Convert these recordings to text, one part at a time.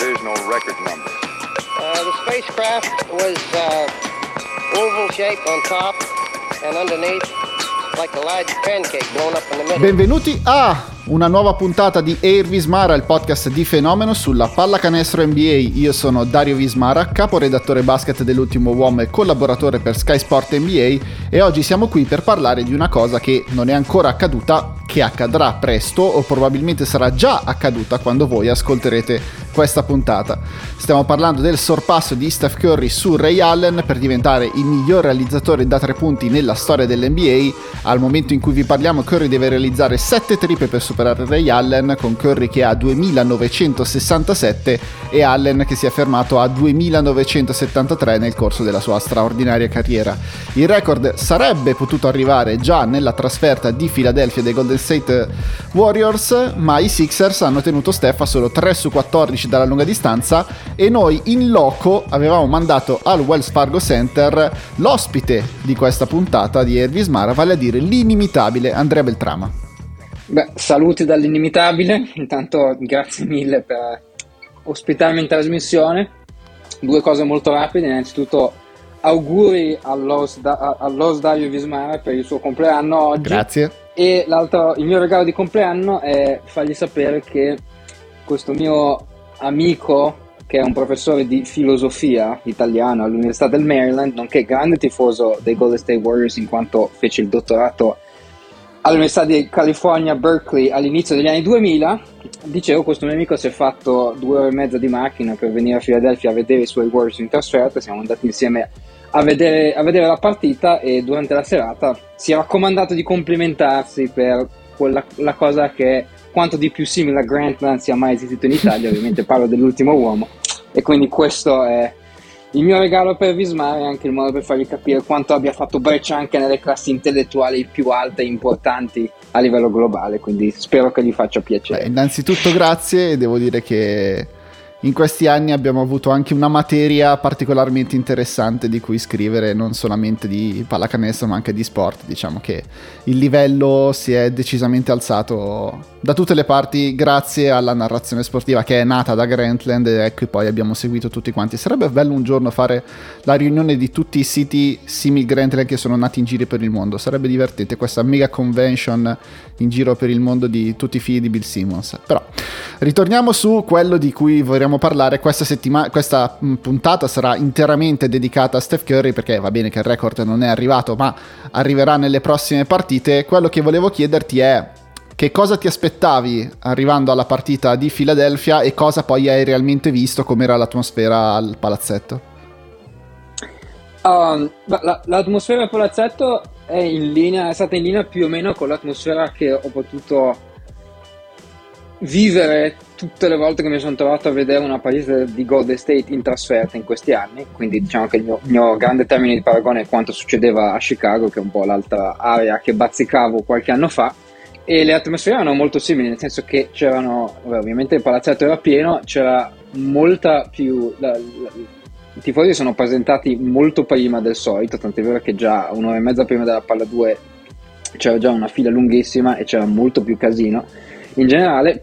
divisional record numbers. The spacecraft was oval shaped on top and underneath like a large pancake blown up in the middle. Benvenuti a una nuova puntata di Air Vismara, il podcast di Fenomeno sulla pallacanestro NBA. Io sono Dario Vismara, caporedattore basket dell'Ultimo Uomo e collaboratore per Sky Sport NBA, e oggi siamo qui per parlare di una cosa che non è ancora accaduta, che accadrà presto o probabilmente sarà già accaduta quando voi ascolterete questa puntata. Stiamo parlando del sorpasso di Steph Curry su Ray Allen per diventare il miglior realizzatore da tre punti nella storia dell'NBA. Al momento in cui vi parliamo, Curry deve realizzare 7 triple per superare Ray Allen, con Curry che ha 2967 e Allen che si è fermato a 2973 nel corso della sua straordinaria carriera. Il record sarebbe potuto arrivare già nella trasferta di Philadelphia dei Golden State Warriors, ma i Sixers hanno tenuto Steph a solo 3 su 14 dalla lunga distanza, e noi in loco avevamo mandato al Wells Fargo Center l'ospite di questa puntata di Air Vismara, vale a dire l'inimitabile Andrea Beltrama. Beh, saluti dall'inimitabile, intanto grazie mille per ospitarmi in trasmissione. Due cose molto rapide: innanzitutto auguri all'host Dario Vismara per il suo compleanno oggi. Grazie. E l'altro, il mio regalo di compleanno è fargli sapere che questo mio amico, che è un professore di filosofia italiano all'Università del Maryland, nonché grande tifoso dei Golden State Warriors in quanto fece il dottorato all'Università di California, Berkeley, all'inizio degli anni 2000, dicevo, questo mio amico si è fatto 2 ore e mezza di macchina per venire a Philadelphia a vedere i suoi Warriors in trasferta. Siamo andati insieme a vedere la partita, e durante la serata si è raccomandato di complimentarsi per la cosa che quanto di più simile a Grantland sia mai esistito in Italia. Ovviamente parlo dell'Ultimo Uomo, e quindi questo è il mio regalo per Vismara, e anche il modo per fargli capire quanto abbia fatto breccia anche nelle classi intellettuali più alte e importanti a livello globale, quindi spero che gli faccia piacere. Innanzitutto grazie, e devo dire che in questi anni abbiamo avuto anche una materia particolarmente interessante di cui scrivere, non solamente di pallacanestro ma anche di sport. Diciamo che il livello si è decisamente alzato da tutte le parti grazie alla narrazione sportiva, che è nata da Grantland, e ecco, poi abbiamo seguito tutti quanti. Sarebbe bello un giorno fare la riunione di tutti i siti simili Grantland che sono nati in giro per il mondo. Sarebbe divertente questa mega convention in giro per il mondo di tutti i figli di Bill Simmons. Però ritorniamo su quello di cui vorremmo parlare questa settimana. Questa puntata sarà interamente dedicata a Steph Curry, perché va bene che il record non è arrivato, ma arriverà nelle prossime partite. Quello che volevo chiederti è: che cosa ti aspettavi arrivando alla partita di Philadelphia, e cosa poi hai realmente visto? Com'era l'atmosfera al palazzetto? L'atmosfera al palazzetto è stata in linea più o meno con l'atmosfera che ho potuto vivere tutte le volte che mi sono trovato a vedere una partita di Golden State in trasferta in questi anni. Quindi diciamo che il mio grande termine di paragone è quanto succedeva a Chicago, che è un po' l'altra area che bazzicavo qualche anno fa, e le atmosfere erano molto simili, nel senso che c'erano, ovviamente il palazzetto era pieno, c'era molta più i tifosi sono presentati molto prima del solito, tant'è vero che già 1 ora e mezza prima della palla 2 c'era già una fila lunghissima e c'era molto più casino in generale.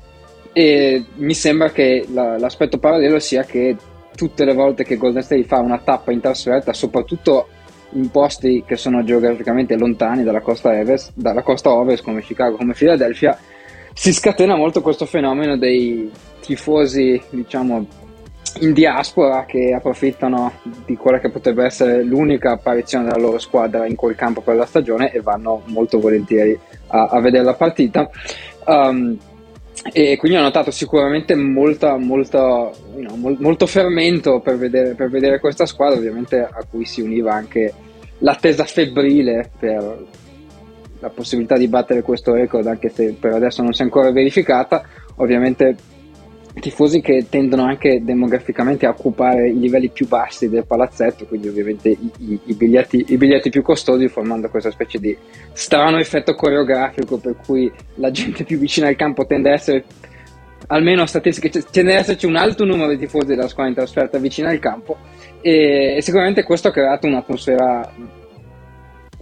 E mi sembra che l'aspetto parallelo sia che tutte le volte che Golden State fa una tappa in trasferta, soprattutto in posti che sono geograficamente lontani dalla costa ovest come Chicago, come Philadelphia, si scatena molto questo fenomeno dei tifosi, diciamo, in diaspora, che approfittano di quella che potrebbe essere l'unica apparizione della loro squadra in quel campo per la stagione, e vanno molto volentieri a vedere la partita. E quindi ho notato sicuramente molto fermento per vedere questa squadra, ovviamente a cui si univa anche l'attesa febbrile per la possibilità di battere questo record, anche se per adesso non si è ancora verificata. Ovviamente tifosi che tendono anche demograficamente a occupare i livelli più bassi del palazzetto, quindi ovviamente i biglietti più costosi, formando questa specie di strano effetto coreografico per cui la gente più vicina al campo tende a essere, almeno statistiche, tende ad esserci un alto numero di tifosi della squadra in trasferta vicina al campo, e sicuramente questo ha creato un'atmosfera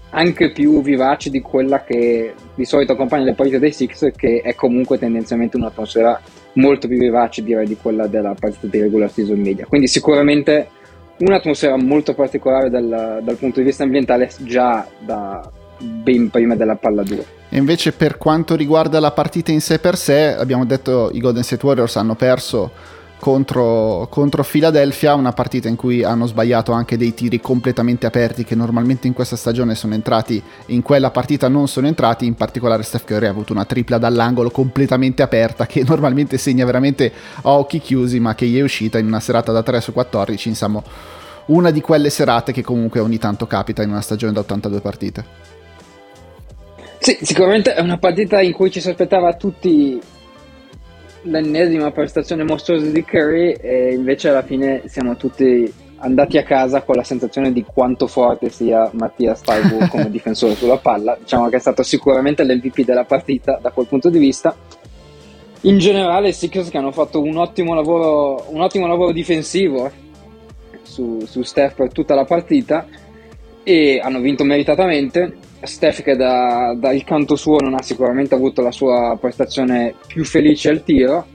anche più vivace di quella che di solito accompagna le partite dei Sixers, che è comunque tendenzialmente un'atmosfera molto più vivace, direi, di quella della partita di regular season media, quindi sicuramente un'atmosfera molto particolare dal punto di vista ambientale già da ben prima della palla 2. E invece per quanto riguarda la partita in sé per sé, abbiamo detto i Golden State Warriors hanno perso contro Philadelphia, una partita in cui hanno sbagliato anche dei tiri completamente aperti che normalmente in questa stagione sono entrati, in quella partita non sono entrati. In particolare Steph Curry ha avuto una tripla dall'angolo completamente aperta che normalmente segna veramente a occhi chiusi, ma che gli è uscita in una serata da 3/14, insomma una di quelle serate che comunque ogni tanto capita in una stagione da 82 partite. Sì, sicuramente è una partita in cui ci si aspettava tutti l'ennesima prestazione mostruosa di Curry, e invece alla fine siamo tutti andati a casa con la sensazione di quanto forte sia Mattia Thybulle come difensore sulla palla. Diciamo che è stato sicuramente l'MVP della partita da quel punto di vista. In generale i Sixers che hanno fatto un ottimo lavoro difensivo su Steph per tutta la partita e hanno vinto meritatamente. Steph che dal canto suo non ha sicuramente avuto la sua prestazione più felice al tiro,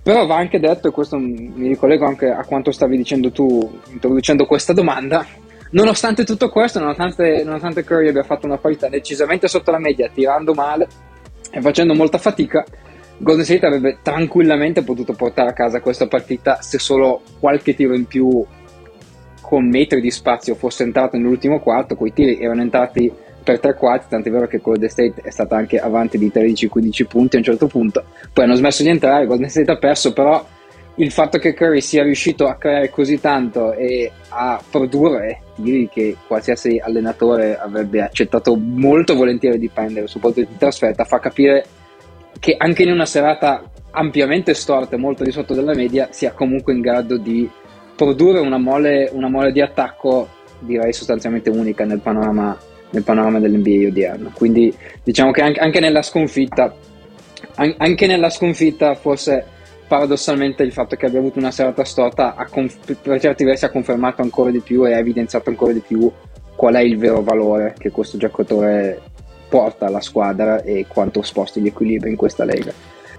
però va anche detto, e questo mi ricollego anche a quanto stavi dicendo tu introducendo questa domanda, nonostante tutto questo, nonostante Curry abbia fatto una partita decisamente sotto la media, tirando male e facendo molta fatica, Golden State avrebbe tranquillamente potuto portare a casa questa partita se solo qualche tiro in più con metri di spazio fosse entrato nell'ultimo quarto. Quei tiri erano entrati per tre quarti, tant'è vero che Golden State è stata anche avanti di 13-15 punti a un certo punto, poi hanno smesso di entrare, Golden State ha perso. Però il fatto che Curry sia riuscito a creare così tanto e a produrre tiri che qualsiasi allenatore avrebbe accettato molto volentieri di prendere, soprattutto in trasferta, fa capire che anche in una serata ampiamente storta, molto di sotto della media, sia comunque in grado di produrre una mole di attacco, direi sostanzialmente unica nel panorama dell'NBA odierno. Quindi diciamo che anche nella sconfitta forse paradossalmente il fatto che abbia avuto una serata storta per certi versi ha confermato ancora di più e ha evidenziato ancora di più qual è il vero valore che questo giocatore porta alla squadra e quanto sposti gli equilibri in questa lega.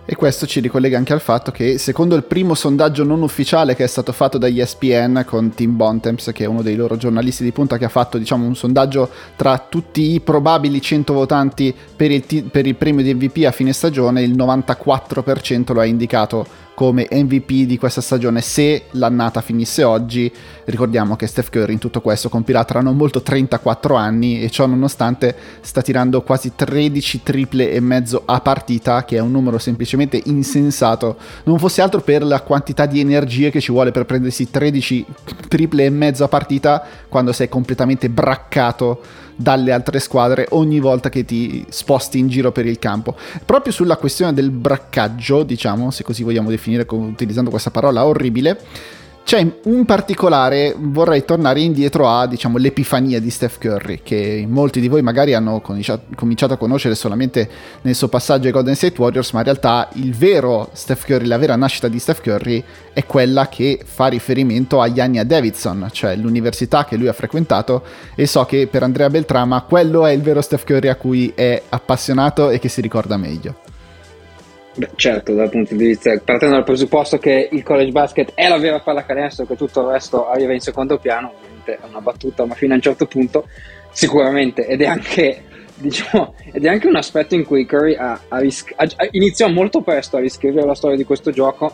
E questo ci ricollega anche al fatto che, secondo il primo sondaggio non ufficiale che è stato fatto da ESPN con Tim Bontemps, che è uno dei loro giornalisti di punta, che ha fatto un sondaggio tra tutti i probabili 100 votanti per il premio di MVP a fine stagione, il 94% lo ha indicato come MVP di questa stagione se l'annata finisse oggi. Ricordiamo che Steph Curry in tutto questo compirà tra non molto 34 anni e ciò nonostante sta tirando quasi 13 triple e mezzo a partita, che è un numero semplicemente insensato, non fosse altro per la quantità di energie che ci vuole per prendersi 13 triple e mezzo a partita quando sei completamente braccato dalle altre squadre ogni volta che ti sposti in giro per il campo. Proprio sulla questione del braccaggio, diciamo, se così vogliamo definire utilizzando questa parola orribile, c'è un particolare, vorrei tornare indietro a l'epifania di Steph Curry, che molti di voi magari hanno cominciato a conoscere solamente nel suo passaggio ai Golden State Warriors, ma in realtà il vero Steph Curry, la vera nascita di Steph Curry è quella che fa riferimento agli anni a Davidson, cioè l'università che lui ha frequentato, e so che per Andrea Beltrama quello è il vero Steph Curry a cui è appassionato e che si ricorda meglio. Beh, certo, dal punto di vista, partendo dal presupposto che il college basket è la vera pallacanestro, che tutto il resto arriva in secondo piano, ovviamente è una battuta, ma fino a un certo punto sicuramente, ed è anche un aspetto in cui Curry iniziò molto presto a riscrivere la storia di questo gioco,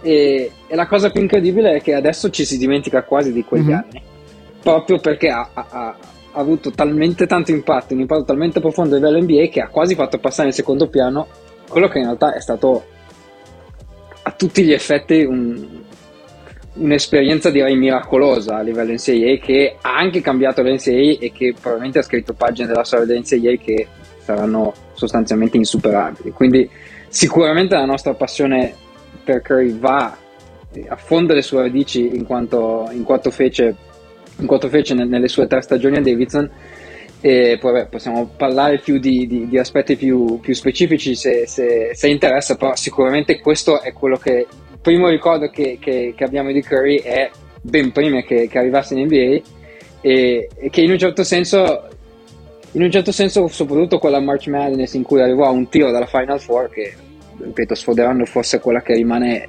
e la cosa più incredibile è che adesso ci si dimentica quasi di quegli anni, proprio perché ha avuto talmente tanto impatto, un impatto talmente profondo a livello NBA che ha quasi fatto passare in secondo piano quello che in realtà è stato a tutti gli effetti un'esperienza, direi, miracolosa a livello NCAA, che ha anche cambiato l'NCAA e che probabilmente ha scritto pagine della storia dell'NCAA che saranno sostanzialmente insuperabili. Quindi sicuramente la nostra passione per Curry affonda le sue radici in quanto fece nelle sue 3 stagioni a Davidson. E poi possiamo parlare più di aspetti più specifici se interessa, però sicuramente questo è quello che il primo ricordo che abbiamo di Curry è ben prima che arrivasse in NBA, e che in un certo senso soprattutto con la March Madness in cui arrivò a un tiro dalla Final Four, che ripeto, sfoderanno forse quella che rimane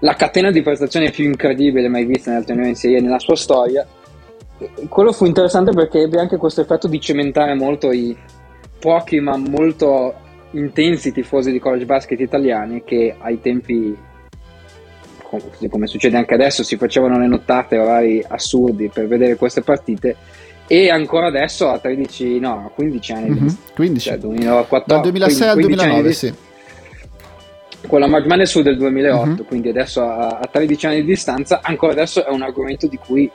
la catena di prestazioni più incredibile mai vista nel torneo NCAA nella sua storia. Quello fu interessante perché ebbe anche questo effetto di cementare molto i pochi ma molto intensi tifosi di college basket italiani che ai tempi, come succede anche adesso, si facevano le nottate a orari assurdi per vedere queste partite, e ancora adesso a 15 anni, mm-hmm, 15. Cioè, 2004, dal 2006 al 2009 sì, con la March Madness del 2008, mm-hmm, quindi adesso a 13 anni di distanza ancora adesso è un argomento di cui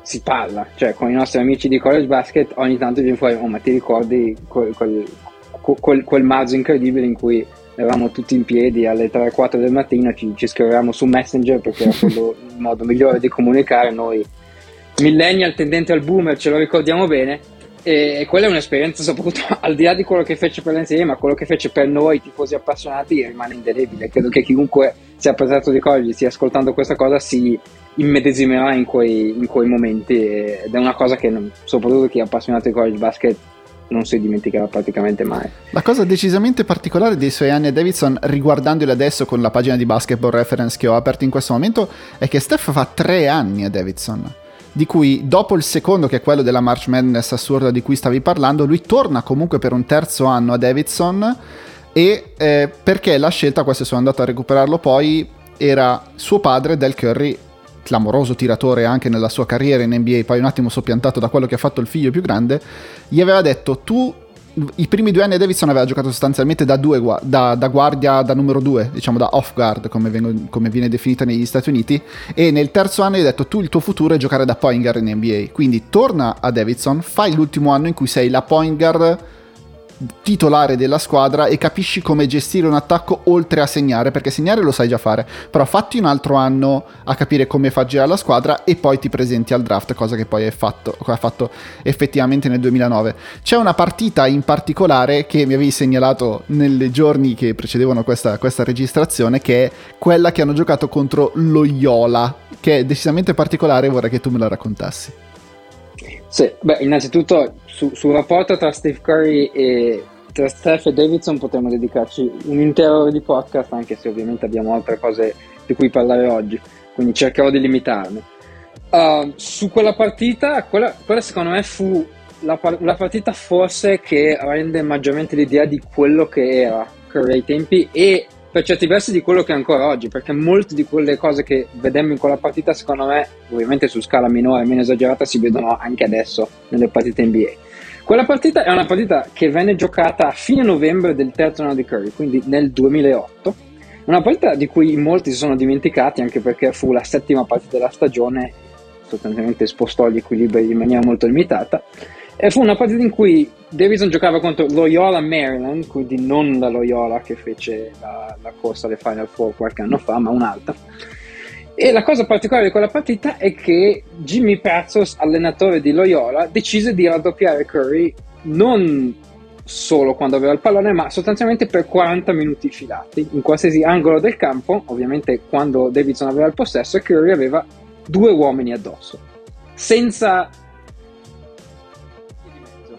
si parla, cioè con i nostri amici di college basket ogni tanto viene fuori: oh, ma ti ricordi quel marzo incredibile in cui eravamo tutti in piedi alle 3-4 del mattino, ci scrivevamo su Messenger perché era quello il modo migliore di comunicare. Noi millennial tendente al boomer ce lo ricordiamo bene, e quella è un'esperienza, soprattutto al di là di quello che fece per l'NCAA, ma quello che fece per noi tifosi appassionati rimane indelebile. Credo che chiunque sia appassionato di college, stia ascoltando questa cosa, si immedesimerà in quei momenti, ed è una cosa che soprattutto chi è appassionato di college basket non si dimenticherà praticamente mai. La cosa decisamente particolare dei suoi anni a Davidson, riguardandoli adesso con la pagina di Basketball Reference che ho aperto in questo momento, è che Steph fa 3 anni a Davidson, di cui dopo il secondo, che è quello della March Madness assurda di cui stavi parlando, lui torna comunque per un 3° anno a Davidson, e perché la scelta, questo sono andato a recuperarlo poi, era suo padre Del Curry, clamoroso tiratore anche nella sua carriera in NBA, poi un attimo soppiantato da quello che ha fatto il figlio più grande, gli aveva detto: tu i primi 2 anni a Davidson aveva giocato sostanzialmente da guardia, da numero 2, diciamo da off guard come viene definita negli Stati Uniti, e nel 3° anno gli ha detto: tu il tuo futuro è giocare da point guard in NBA, quindi torna a Davidson, fai l'ultimo anno in cui sei la point guard titolare della squadra e capisci come gestire un attacco oltre a segnare, perché segnare lo sai già fare, però fatti un altro anno a capire come far girare la squadra e poi ti presenti al draft, cosa che poi ha fatto effettivamente nel 2009. C'è una partita in particolare che mi avevi segnalato nei giorni che precedevano questa registrazione, che è quella che hanno giocato contro l'Loyola, che è decisamente particolare, vorrei che tu me la raccontassi. Sì, beh, innanzitutto sul rapporto tra Steph e Davidson potremmo dedicarci un'intera ora di podcast, anche se ovviamente abbiamo altre cose di cui parlare oggi, quindi cercherò di limitarmi. Su quella partita, quella secondo me fu la partita forse che rende maggiormente l'idea di quello che era Curry ai tempi, e per certi versi di quello che è ancora oggi, perché molte di quelle cose che vedemmo in quella partita, secondo me, ovviamente su scala minore e meno esagerata, si vedono anche adesso nelle partite NBA. Quella partita è una partita che venne giocata a fine novembre del 3° anno di Curry, quindi nel 2008, una partita di cui molti si sono dimenticati, anche perché fu la 7ª partita della stagione, sostanzialmente spostò gli equilibri in maniera molto limitata, e fu una partita in cui Davidson giocava contro Loyola Maryland, quindi non la Loyola che fece la corsa alle Final Four qualche anno fa, ma un'altra. E la cosa particolare di quella partita è che Jimmy Patsos, allenatore di Loyola, decise di raddoppiare Curry non solo quando aveva il pallone, ma sostanzialmente per 40 minuti filati, in qualsiasi angolo del campo. Ovviamente quando Davidson aveva il possesso, Curry aveva 2 uomini addosso, senza...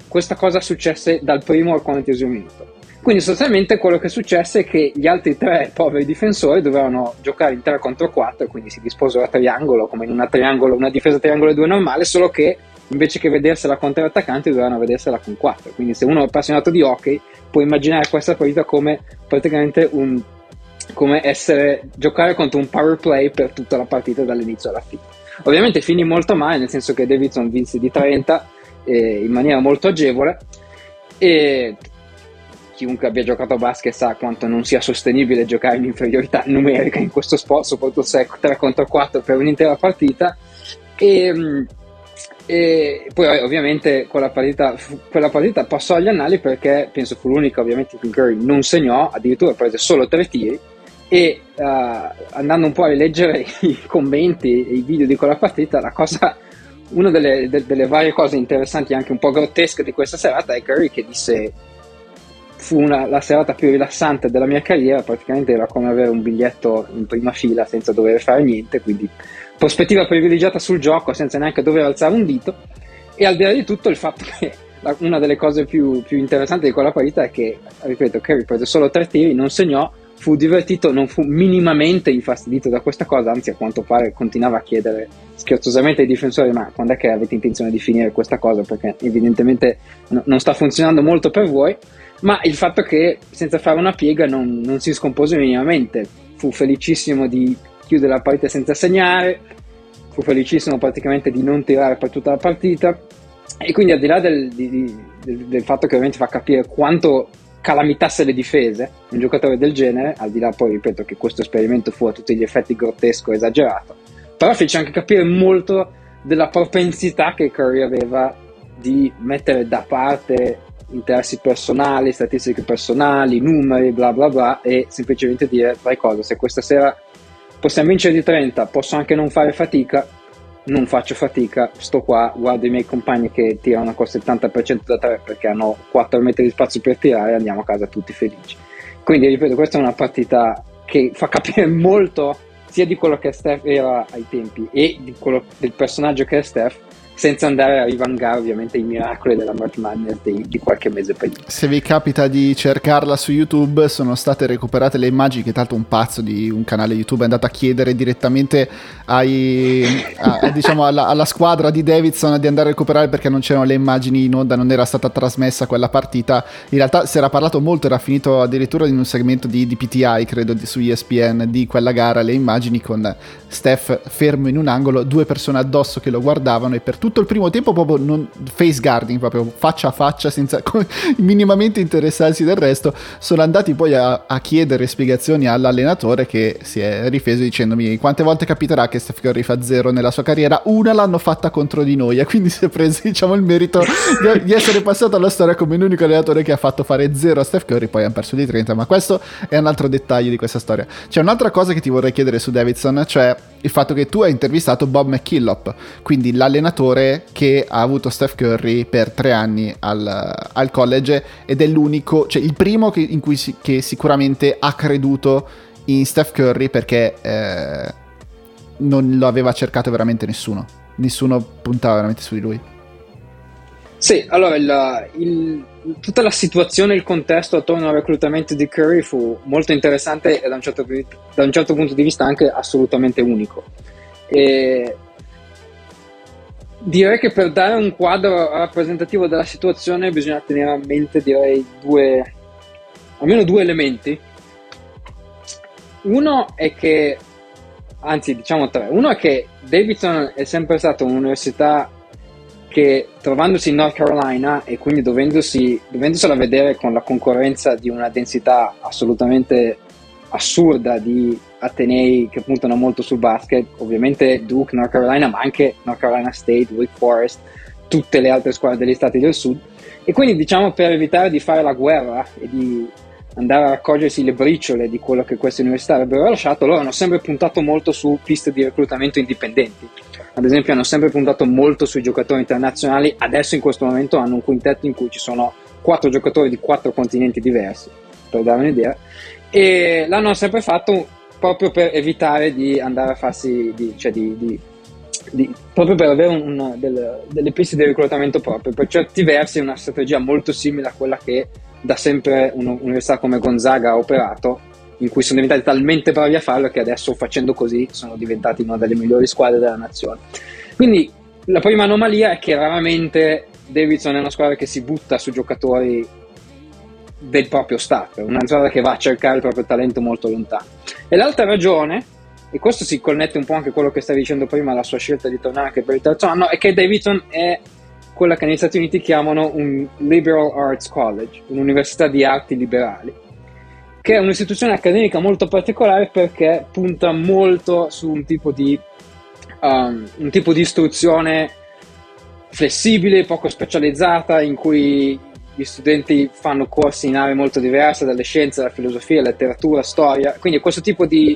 Questa cosa successe dal 1° al 40° minuto. Quindi sostanzialmente quello che successe è che gli altri 3 poveri difensori dovevano giocare in 3 contro 4, quindi si disposero a triangolo, come in una difesa triangolo 2 normale, solo che invece che vedersela con 3 attaccanti dovevano vedersela con 4. Quindi se uno è appassionato di hockey può immaginare questa partita come praticamente giocare contro un power play per tutta la partita dall'inizio alla fine. Ovviamente finì molto male, nel senso che Davidson vinse di 30 in maniera molto agevole, e chiunque abbia giocato a basket sa quanto non sia sostenibile giocare in inferiorità numerica in questo sport, soprattutto se è 3 contro 4 per un'intera partita. E poi ovviamente quella partita passò agli annali, perché penso fu l'unica ovviamente che Curry non segnò, addirittura prese solo 3 tiri, e andando un po' a rileggere i commenti e i video di quella partita, una delle varie cose interessanti, anche un po' grottesche, di questa serata è Curry che disse: fu la serata più rilassante della mia carriera, praticamente era come avere un biglietto in prima fila senza dover fare niente, quindi prospettiva privilegiata sul gioco senza neanche dover alzare un dito. E al di là di tutto, il fatto che una delle cose più interessanti di quella partita è che, ripeto, Curry prese solo 3 tiri, non segnò, fu divertito, non fu minimamente infastidito da questa cosa, anzi a quanto pare continuava a chiedere scherzosamente ai difensori: ma quando è che avete intenzione di finire questa cosa, perché evidentemente non sta funzionando molto per voi. Ma il fatto che senza fare una piega non si scompose minimamente, fu felicissimo di chiudere la partita senza segnare, fu felicissimo praticamente di non tirare per tutta la partita, e quindi al di là del fatto che ovviamente fa capire quanto calamitasse le difese un giocatore del genere, al di là poi ripeto che questo esperimento fu a tutti gli effetti grottesco e esagerato, però fece anche capire molto della propensità che Curry aveva di mettere da parte interessi personali, statistiche personali, numeri, bla bla bla, e semplicemente dire: fai cosa, se questa sera possiamo vincere di 30, posso anche non fare fatica, non faccio fatica, sto qua, guardo i miei compagni che tirano col 70% da 3 perché hanno 4 metri di spazio per tirare, e andiamo a casa tutti felici. Quindi ripeto, questa è una partita che fa capire molto sia di quello che Steph era ai tempi e di quello del personaggio che è Steph, senza andare a rivangare ovviamente i miracoli della March Madness di qualche mese prima. Se vi capita di cercarla su YouTube, sono state recuperate le immagini, che tanto un pazzo di un canale YouTube è andato a chiedere direttamente diciamo alla squadra di Davidson di andare a recuperare, perché non c'erano le immagini in onda, non era stata trasmessa quella partita. In realtà si era parlato molto, era finito addirittura in un segmento di PTI, credo, su ESPN, di quella gara, le immagini con Steph fermo in un angolo, due persone addosso che lo guardavano, e per tutto il primo tempo proprio non face guarding, proprio faccia a faccia, senza minimamente interessarsi del resto. Sono andati poi a chiedere spiegazioni all'allenatore, che si è rifeso dicendomi: quante volte capiterà che Steph Curry fa zero nella sua carriera? Una l'hanno fatta contro di noi, e quindi si è preso, diciamo, il merito di essere passato alla storia come l'unico allenatore che ha fatto fare zero a Steph Curry. Poi hanno perso di 30, ma questo è un altro dettaglio di questa storia. C'è un'altra cosa che ti vorrei chiedere su Davidson, cioè il fatto che tu hai intervistato Bob McKillop, quindi l'allenatore che ha avuto Steph Curry per 3 anni al college, ed è l'unico, cioè il primo che sicuramente ha creduto in Steph Curry, perché non lo aveva cercato veramente nessuno puntava veramente su di lui. Sì, allora tutta la situazione, il contesto attorno al reclutamento di Curry fu molto interessante e da un certo punto di vista anche assolutamente unico. E direi che per dare un quadro rappresentativo della situazione bisogna tenere a mente, direi, almeno due elementi. Uno è che, anzi diciamo tre, uno è che Davidson è sempre stata un'università che, trovandosi in North Carolina e quindi dovendosela vedere con la concorrenza di una densità assolutamente assurda di atenei che puntano molto sul basket, ovviamente Duke, North Carolina, ma anche North Carolina State, Wake Forest, tutte le altre squadre degli stati del sud, e quindi diciamo, per evitare di fare la guerra e di andare a raccogliersi le briciole di quello che queste università avrebbero lasciato, loro hanno sempre puntato molto su piste di reclutamento indipendenti. Ad esempio hanno sempre puntato molto sui giocatori internazionali. Adesso in questo momento hanno un quintetto in cui ci sono 4 giocatori di 4 continenti diversi, per dare un'idea, e l'hanno sempre fatto proprio per evitare di andare a farsi, proprio per avere delle piste di reclutamento proprio. Per certi versi è una strategia molto simile a quella che da sempre un'università come Gonzaga ha operato, in cui sono diventati talmente bravi a farlo che adesso, facendo così, sono diventati una delle migliori squadre della nazione. Quindi la prima anomalia è che raramente Davidson è una squadra che si butta su giocatori del proprio staff, una squadra che va a cercare il proprio talento molto lontano. E l'altra ragione, e questo si connette un po' anche a quello che stavi dicendo prima, alla sua scelta di tornare anche per il terzo anno, è che Davidson è quella che negli Stati Uniti chiamano un liberal arts college, un'università di arti liberali, che è un'istituzione accademica molto particolare perché punta molto su un tipo di istruzione flessibile, poco specializzata, in cui gli studenti fanno corsi in aree molto diverse, dalle scienze alla filosofia, alla letteratura, storia. Quindi è questo tipo di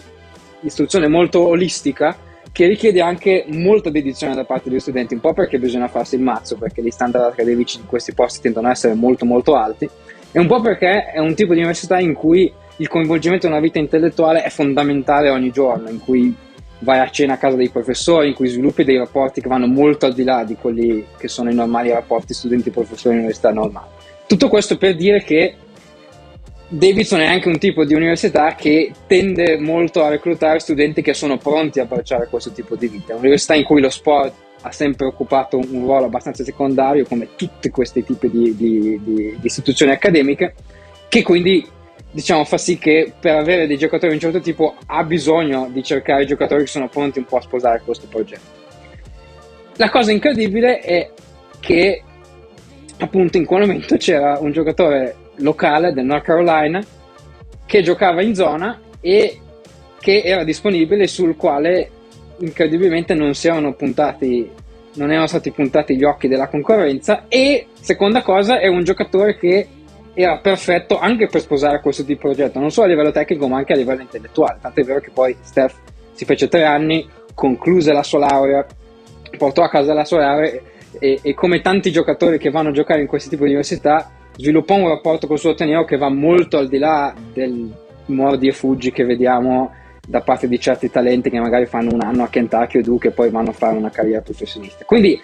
istruzione molto olistica che richiede anche molta dedizione da parte degli studenti, un po' perché bisogna farsi il mazzo, perché gli standard accademici di questi posti tendono a essere molto molto alti, e un po' perché è un tipo di università in cui il coinvolgimento in una vita intellettuale è fondamentale ogni giorno, in cui vai a cena a casa dei professori, in cui sviluppi dei rapporti che vanno molto al di là di quelli che sono i normali rapporti studenti-professori in università normali. Tutto questo per dire che Davidson è anche un tipo di università che tende molto a reclutare studenti che sono pronti a abbracciare questo tipo di vita. È un'università in cui lo sport ha sempre occupato un ruolo abbastanza secondario, come tutti questi tipi di istituzioni accademiche, che quindi diciamo fa sì che per avere dei giocatori di un certo tipo ha bisogno di cercare giocatori che sono pronti un po' a sposare questo progetto. La cosa incredibile è che appunto in quel momento c'era un giocatore locale del North Carolina che giocava in zona e che era disponibile, sul quale incredibilmente non erano stati puntati gli occhi della concorrenza. E seconda cosa, è un giocatore che era perfetto anche per sposare questo tipo di progetto, non solo a livello tecnico ma anche a livello intellettuale, tanto è vero che poi Steph si fece 3 anni, concluse la sua laurea, portò a casa la sua laurea e come tanti giocatori che vanno a giocare in questo tipo di università sviluppò un rapporto col suo ateneo che va molto al di là del mordi e fuggi che vediamo da parte di certi talenti che magari fanno un anno a Kentucky o Duke e poi vanno a fare una carriera professionista. Quindi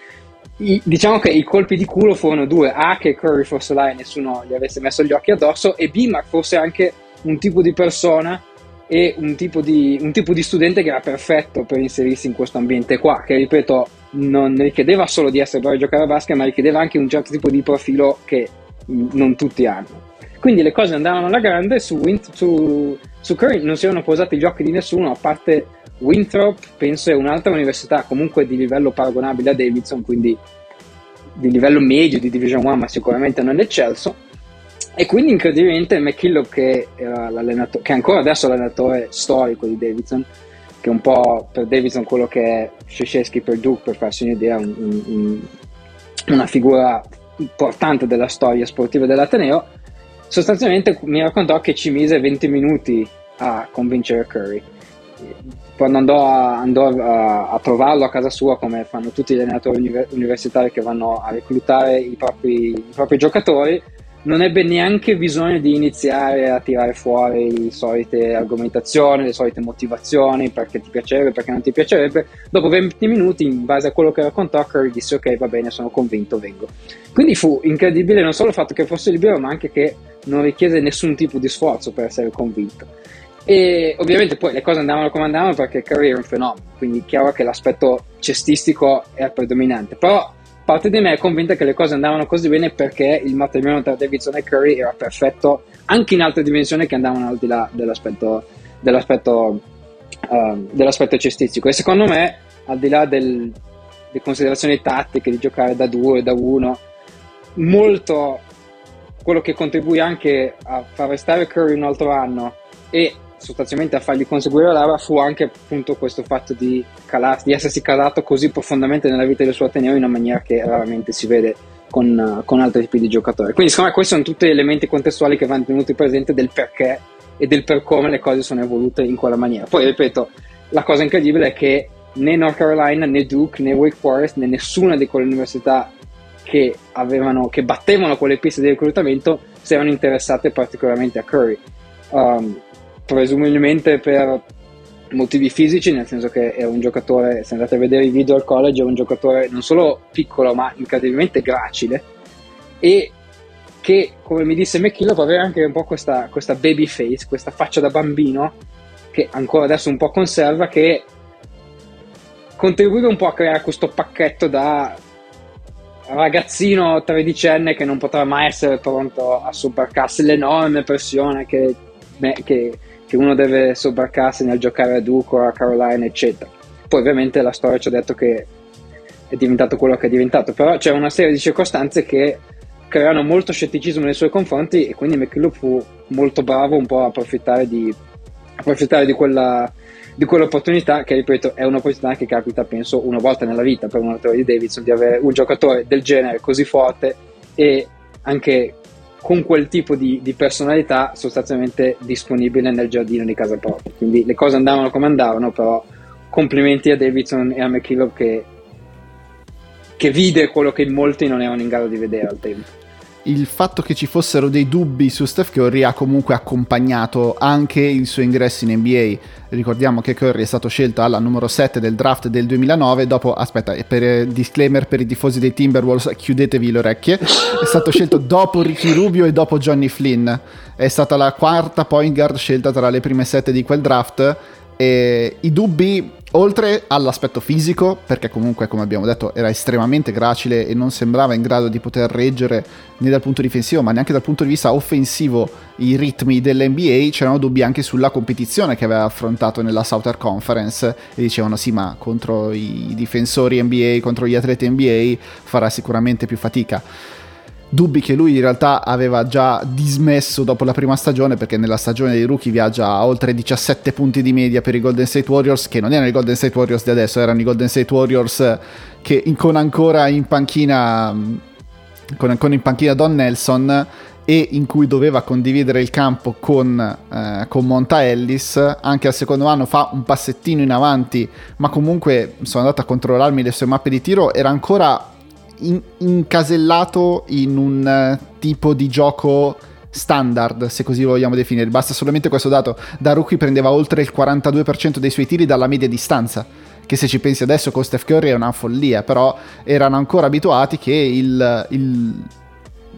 diciamo che i colpi di culo furono 2: A, che Curry fosse là e nessuno gli avesse messo gli occhi addosso, e B, ma fosse anche un tipo di persona e un tipo di studente che era perfetto per inserirsi in questo ambiente qua, che ripeto non richiedeva solo di essere bravo a giocare a basket, ma richiedeva anche un certo tipo di profilo che non tutti hanno. Quindi le cose andavano alla grande. Su Curry non si erano posati gli occhi di nessuno, a parte Winthrop, penso è un'altra università comunque di livello paragonabile a Davidson, quindi di livello medio di Division 1, ma sicuramente non eccelso. E quindi incredibilmente McKillop, che era l'allenatore, che ancora adesso è l'allenatore storico di Davidson, che è un po' per Davidson quello che è Krzyzewski per Duke, per farsi un'idea, una figura importante della storia sportiva dell'Ateneo, sostanzialmente mi raccontò che ci mise 20 minuti a convincere Curry. Quando andò a trovarlo a casa sua, come fanno tutti gli allenatori universitari che vanno a reclutare i propri giocatori, non ebbe neanche bisogno di iniziare a tirare fuori le solite argomentazioni, le solite motivazioni, perché ti piacerebbe, perché non ti piacerebbe. Dopo 20 minuti, in base a quello che raccontò, Curry disse: ok, va bene, sono convinto, vengo. Quindi fu incredibile non solo il fatto che fosse libero, ma anche che non richiese nessun tipo di sforzo per essere convinto. E ovviamente poi le cose andavano come andavano, perché Curry era un fenomeno, quindi è chiaro che l'aspetto cestistico era predominante, però parte di me è convinta che le cose andavano così bene perché il matrimonio tra Davidson e Curry era perfetto anche in altre dimensioni che andavano al di là dell'aspetto cestistico. E secondo me, al di là delle considerazioni tattiche di giocare da 2 e da 1, molto quello che contribuì anche a far restare Curry un altro anno e sostanzialmente a fargli conseguire la laurea fu anche appunto questo fatto di essersi calato così profondamente nella vita del suo ateneo in una maniera che raramente si vede con altri tipi di giocatori. Quindi secondo me questi sono tutti elementi contestuali che vanno tenuti presente del perché e del per come le cose sono evolute in quella maniera. Poi ripeto, la cosa incredibile è che né North Carolina, né Duke, né Wake Forest, né nessuna di quelle università che battevano quelle piste di reclutamento si erano interessate particolarmente a Curry, presumibilmente per motivi fisici, nel senso che è un giocatore, se andate a vedere i video al college, è un giocatore non solo piccolo ma incredibilmente gracile, e che, come mi disse McKillop, aveva anche un po' questa baby face, questa faccia da bambino che ancora adesso un po' conserva, che contribuiva un po' a creare questo pacchetto da ragazzino tredicenne che non potrà mai essere pronto a sobbarcarsi l'enorme pressione che uno deve sobbarcarsi nel giocare a Duke o a Carolina, eccetera. Poi ovviamente la storia ci ha detto che è diventato quello che è diventato, però c'è una serie di circostanze che creano molto scetticismo nei suoi confronti, e quindi McKillop fu molto bravo un po' a approfittare di quell'opportunità, che ripeto è un'opportunità che capita penso una volta nella vita per un allenatore di Davidson, di avere un giocatore del genere così forte e anche con quel tipo di personalità sostanzialmente disponibile nel giardino di casa propria. Quindi le cose andavano come andavano, però complimenti a Davidson e a McKillop che vide quello che molti non erano in grado di vedere al tempo. il fatto che ci fossero dei dubbi su Steph Curry ha comunque accompagnato anche il suo ingresso in NBA. Ricordiamo che Curry è stato scelto alla numero 7 del draft del 2009, dopo, aspetta, per disclaimer per i tifosi dei Timberwolves, chiudetevi le orecchie, è stato scelto dopo Ricky Rubio e dopo Johnny Flynn, è stata la quarta point guard scelta tra le prime 7 di quel draft, e i dubbi, oltre all'aspetto fisico, perché comunque come abbiamo detto era estremamente gracile e non sembrava in grado di poter reggere né dal punto difensivo ma neanche dal punto di vista offensivo i ritmi dell'NBA, c'erano dubbi anche sulla competizione che aveva affrontato nella Southern Conference, e dicevano sì, ma contro i difensori NBA, contro gli atleti NBA farà sicuramente più fatica. Dubbi che lui in realtà aveva già dismesso dopo la prima stagione, perché nella stagione dei rookie viaggia a oltre 17 punti di media per i Golden State Warriors, che non erano i Golden State Warriors di adesso, erano i Golden State Warriors che con ancora in panchina Don Nelson, e in cui doveva condividere il campo con Monta Ellis. Anche al secondo anno fa un passettino in avanti, ma comunque sono andato a controllarmi le sue mappe di tiro, era ancora incasellato in un tipo di gioco standard, se così vogliamo definire. Basta solamente questo dato: da rookie prendeva oltre il 42% dei suoi tiri dalla media distanza, che se ci pensi adesso con Steph Curry è una follia, però erano ancora abituati che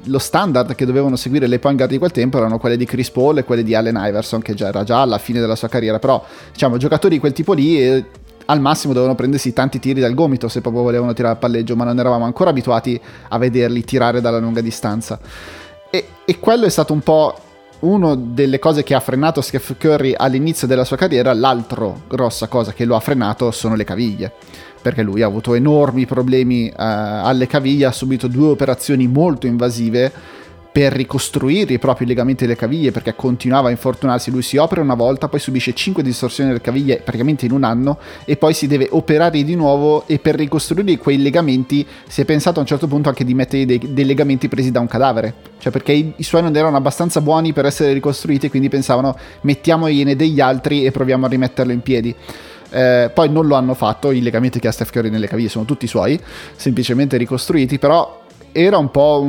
lo standard che dovevano seguire le point guard di quel tempo erano quelle di Chris Paul e quelle di Allen Iverson, che già era già alla fine della sua carriera, però diciamo giocatori di quel tipo lì al massimo dovevano prendersi tanti tiri dal gomito se proprio volevano tirare al palleggio, ma non eravamo ancora abituati a vederli tirare dalla lunga distanza, e quello è stato un po' una delle cose che ha frenato Steph Curry all'inizio della sua carriera. L'altro grossa cosa che lo ha frenato sono le caviglie, perché lui ha avuto enormi problemi alle caviglie, ha subito 2 operazioni molto invasive per ricostruire i propri legamenti delle caviglie, perché continuava a infortunarsi. Lui si opera una volta, poi subisce 5 distorsioni delle caviglie praticamente in un anno, e poi si deve operare di nuovo, e per ricostruire quei legamenti si è pensato a un certo punto anche di mettere dei legamenti presi da un cadavere, cioè perché i suoi non erano abbastanza buoni per essere ricostruiti, quindi pensavano mettiamogliene degli altri e proviamo a rimetterlo in piedi. Poi non lo hanno fatto, i legamenti che ha Steph Curry nelle caviglie sono tutti suoi, semplicemente ricostruiti, però era un po'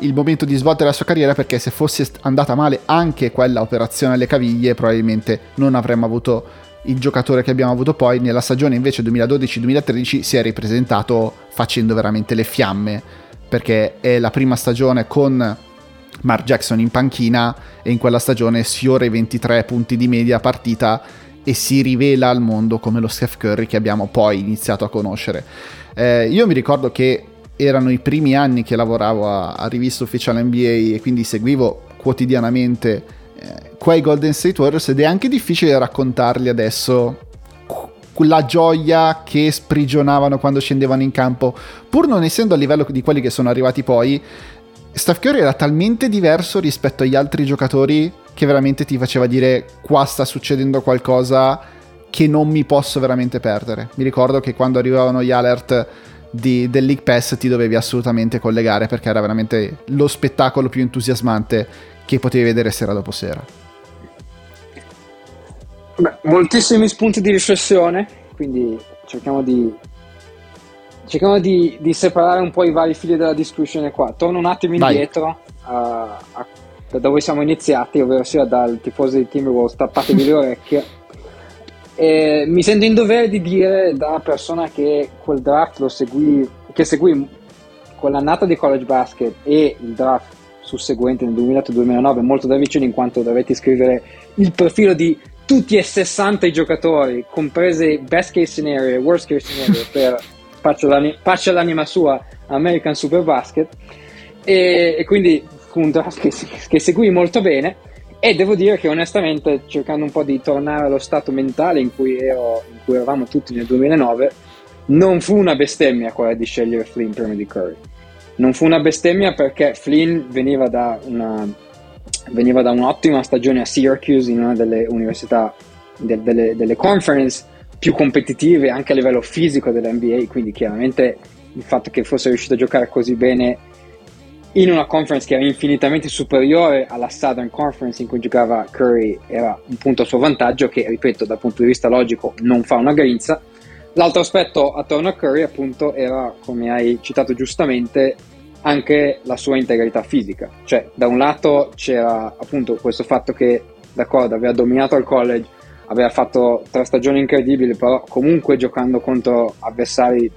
il momento di svolta della sua carriera, perché se fosse andata male anche quella operazione alle caviglie probabilmente non avremmo avuto il giocatore che abbiamo avuto poi. Nella stagione invece 2012-2013 si è ripresentato facendo veramente le fiamme, perché è la prima stagione con Mark Jackson in panchina, e in quella stagione sfiora i 23 punti di media partita e si rivela al mondo come lo Steph Curry che abbiamo poi iniziato a conoscere. Io mi ricordo che erano i primi anni che lavoravo a rivista ufficiale NBA, e quindi seguivo quotidianamente quei Golden State Warriors, ed è anche difficile raccontarli adesso la gioia che sprigionavano quando scendevano in campo, pur non essendo a livello di quelli che sono arrivati poi. Steph Curry era talmente diverso rispetto agli altri giocatori che veramente ti faceva dire qua sta succedendo qualcosa che non mi posso veramente perdere. Mi ricordo che quando arrivavano gli alert del League Pass ti dovevi assolutamente collegare, perché era veramente lo spettacolo più entusiasmante che potevi vedere sera dopo sera. Beh, moltissimi spunti di riflessione, quindi cerchiamo di separare un po' i vari fili della discussione qua. Torno un attimo indietro da dove siamo iniziati, ovvero sia dal tifoso di Timberwolves, tappatevi le orecchie. E mi sento in dovere di dire, da una persona che quel draft seguì quell'annata di college basket e il draft susseguente nel 2008-2009 molto da vicino, in quanto dovetti scrivere il profilo di tutti e 60 i giocatori, comprese best case scenario e worst case scenario, per pace all'anima sua American Super Basket, e quindi fu un draft che seguì molto bene. E devo dire che onestamente, cercando un po' di tornare allo stato mentale in cui eravamo tutti nel 2009, non fu una bestemmia quella di scegliere Flynn prima di Curry. Non fu una bestemmia perché Flynn veniva da un'ottima stagione a Syracuse, in una delle università, delle conference più competitive anche a livello fisico dell'NBA, quindi chiaramente il fatto che fosse riuscito a giocare così bene in una conference che era infinitamente superiore alla Southern Conference in cui giocava Curry era un punto a suo vantaggio, che ripeto dal punto di vista logico non fa una grinza. L'altro aspetto attorno a Curry appunto era, come hai citato giustamente, anche la sua integrità fisica. Cioè, da un lato c'era appunto questo fatto che, d'accordo, aveva dominato al college, aveva fatto 3 stagioni incredibili, però comunque giocando contro avversari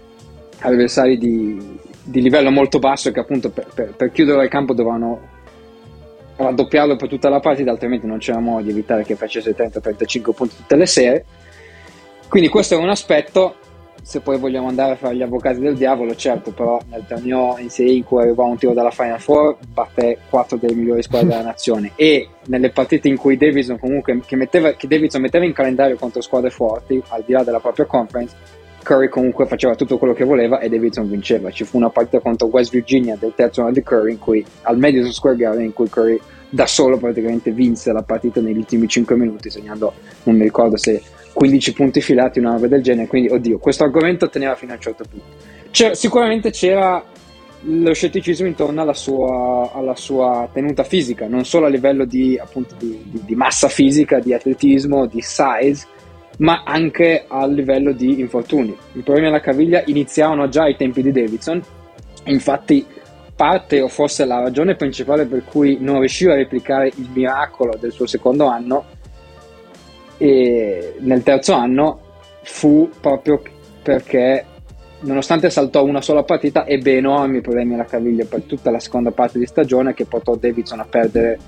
di livello molto basso, che appunto per chiudere il campo dovevano raddoppiarlo per tutta la partita, altrimenti non c'era modo di evitare che facesse 30-35 punti tutte le sere. Quindi questo è un aspetto. Se poi vogliamo andare a fare gli avvocati del diavolo, certo, però nel torneo NCAA in cui arrivò un tiro dalla Final Four, batte 4 delle migliori squadre della nazione, e nelle partite in cui Davidson comunque che Davidson metteva in calendario contro squadre forti al di là della propria conference, Curry comunque faceva tutto quello che voleva e Davidson vinceva. Ci fu una partita contro West Virginia del terzo anno di Curry in cui al Madison Square Garden, in cui Curry da solo praticamente vinse la partita negli ultimi 5 minuti segnando, non mi ricordo se 15 punti filati, una roba del genere. Quindi oddio, questo argomento teneva fino a un certo punto. Sicuramente c'era lo scetticismo intorno alla sua tenuta fisica, non solo a livello di appunto di massa fisica, di atletismo, di size, ma anche a livello di infortuni. I problemi alla caviglia iniziavano già ai tempi di Davidson, infatti parte o forse la ragione principale per cui non riusciva a replicare il miracolo del suo secondo anno e nel terzo anno fu proprio perché, nonostante saltò una sola partita, ebbe enormi problemi alla caviglia per tutta la seconda parte di stagione, che portò Davidson a perdere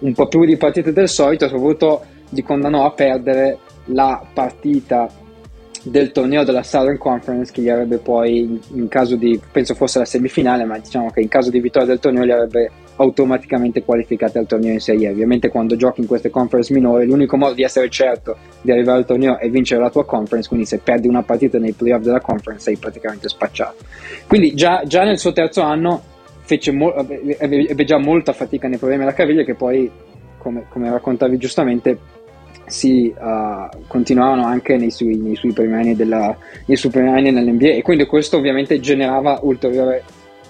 un po' più di partite del solito. Soprattutto gli condannò a perdere la partita del torneo della Southern Conference, che gli avrebbe poi in caso di, penso fosse la semifinale, ma diciamo che in caso di vittoria del torneo li avrebbe automaticamente qualificati al torneo NCAA. Ovviamente quando giochi in queste conference minori l'unico modo di essere certo di arrivare al torneo è vincere la tua conference, quindi se perdi una partita nei playoff della conference sei praticamente spacciato. Quindi già nel suo terzo anno ebbe già molta fatica nei problemi alla caviglia, che poi come raccontavi giustamente continuavano anche nei suoi primi anni nell'NBA, e quindi questo ovviamente generava ulteriore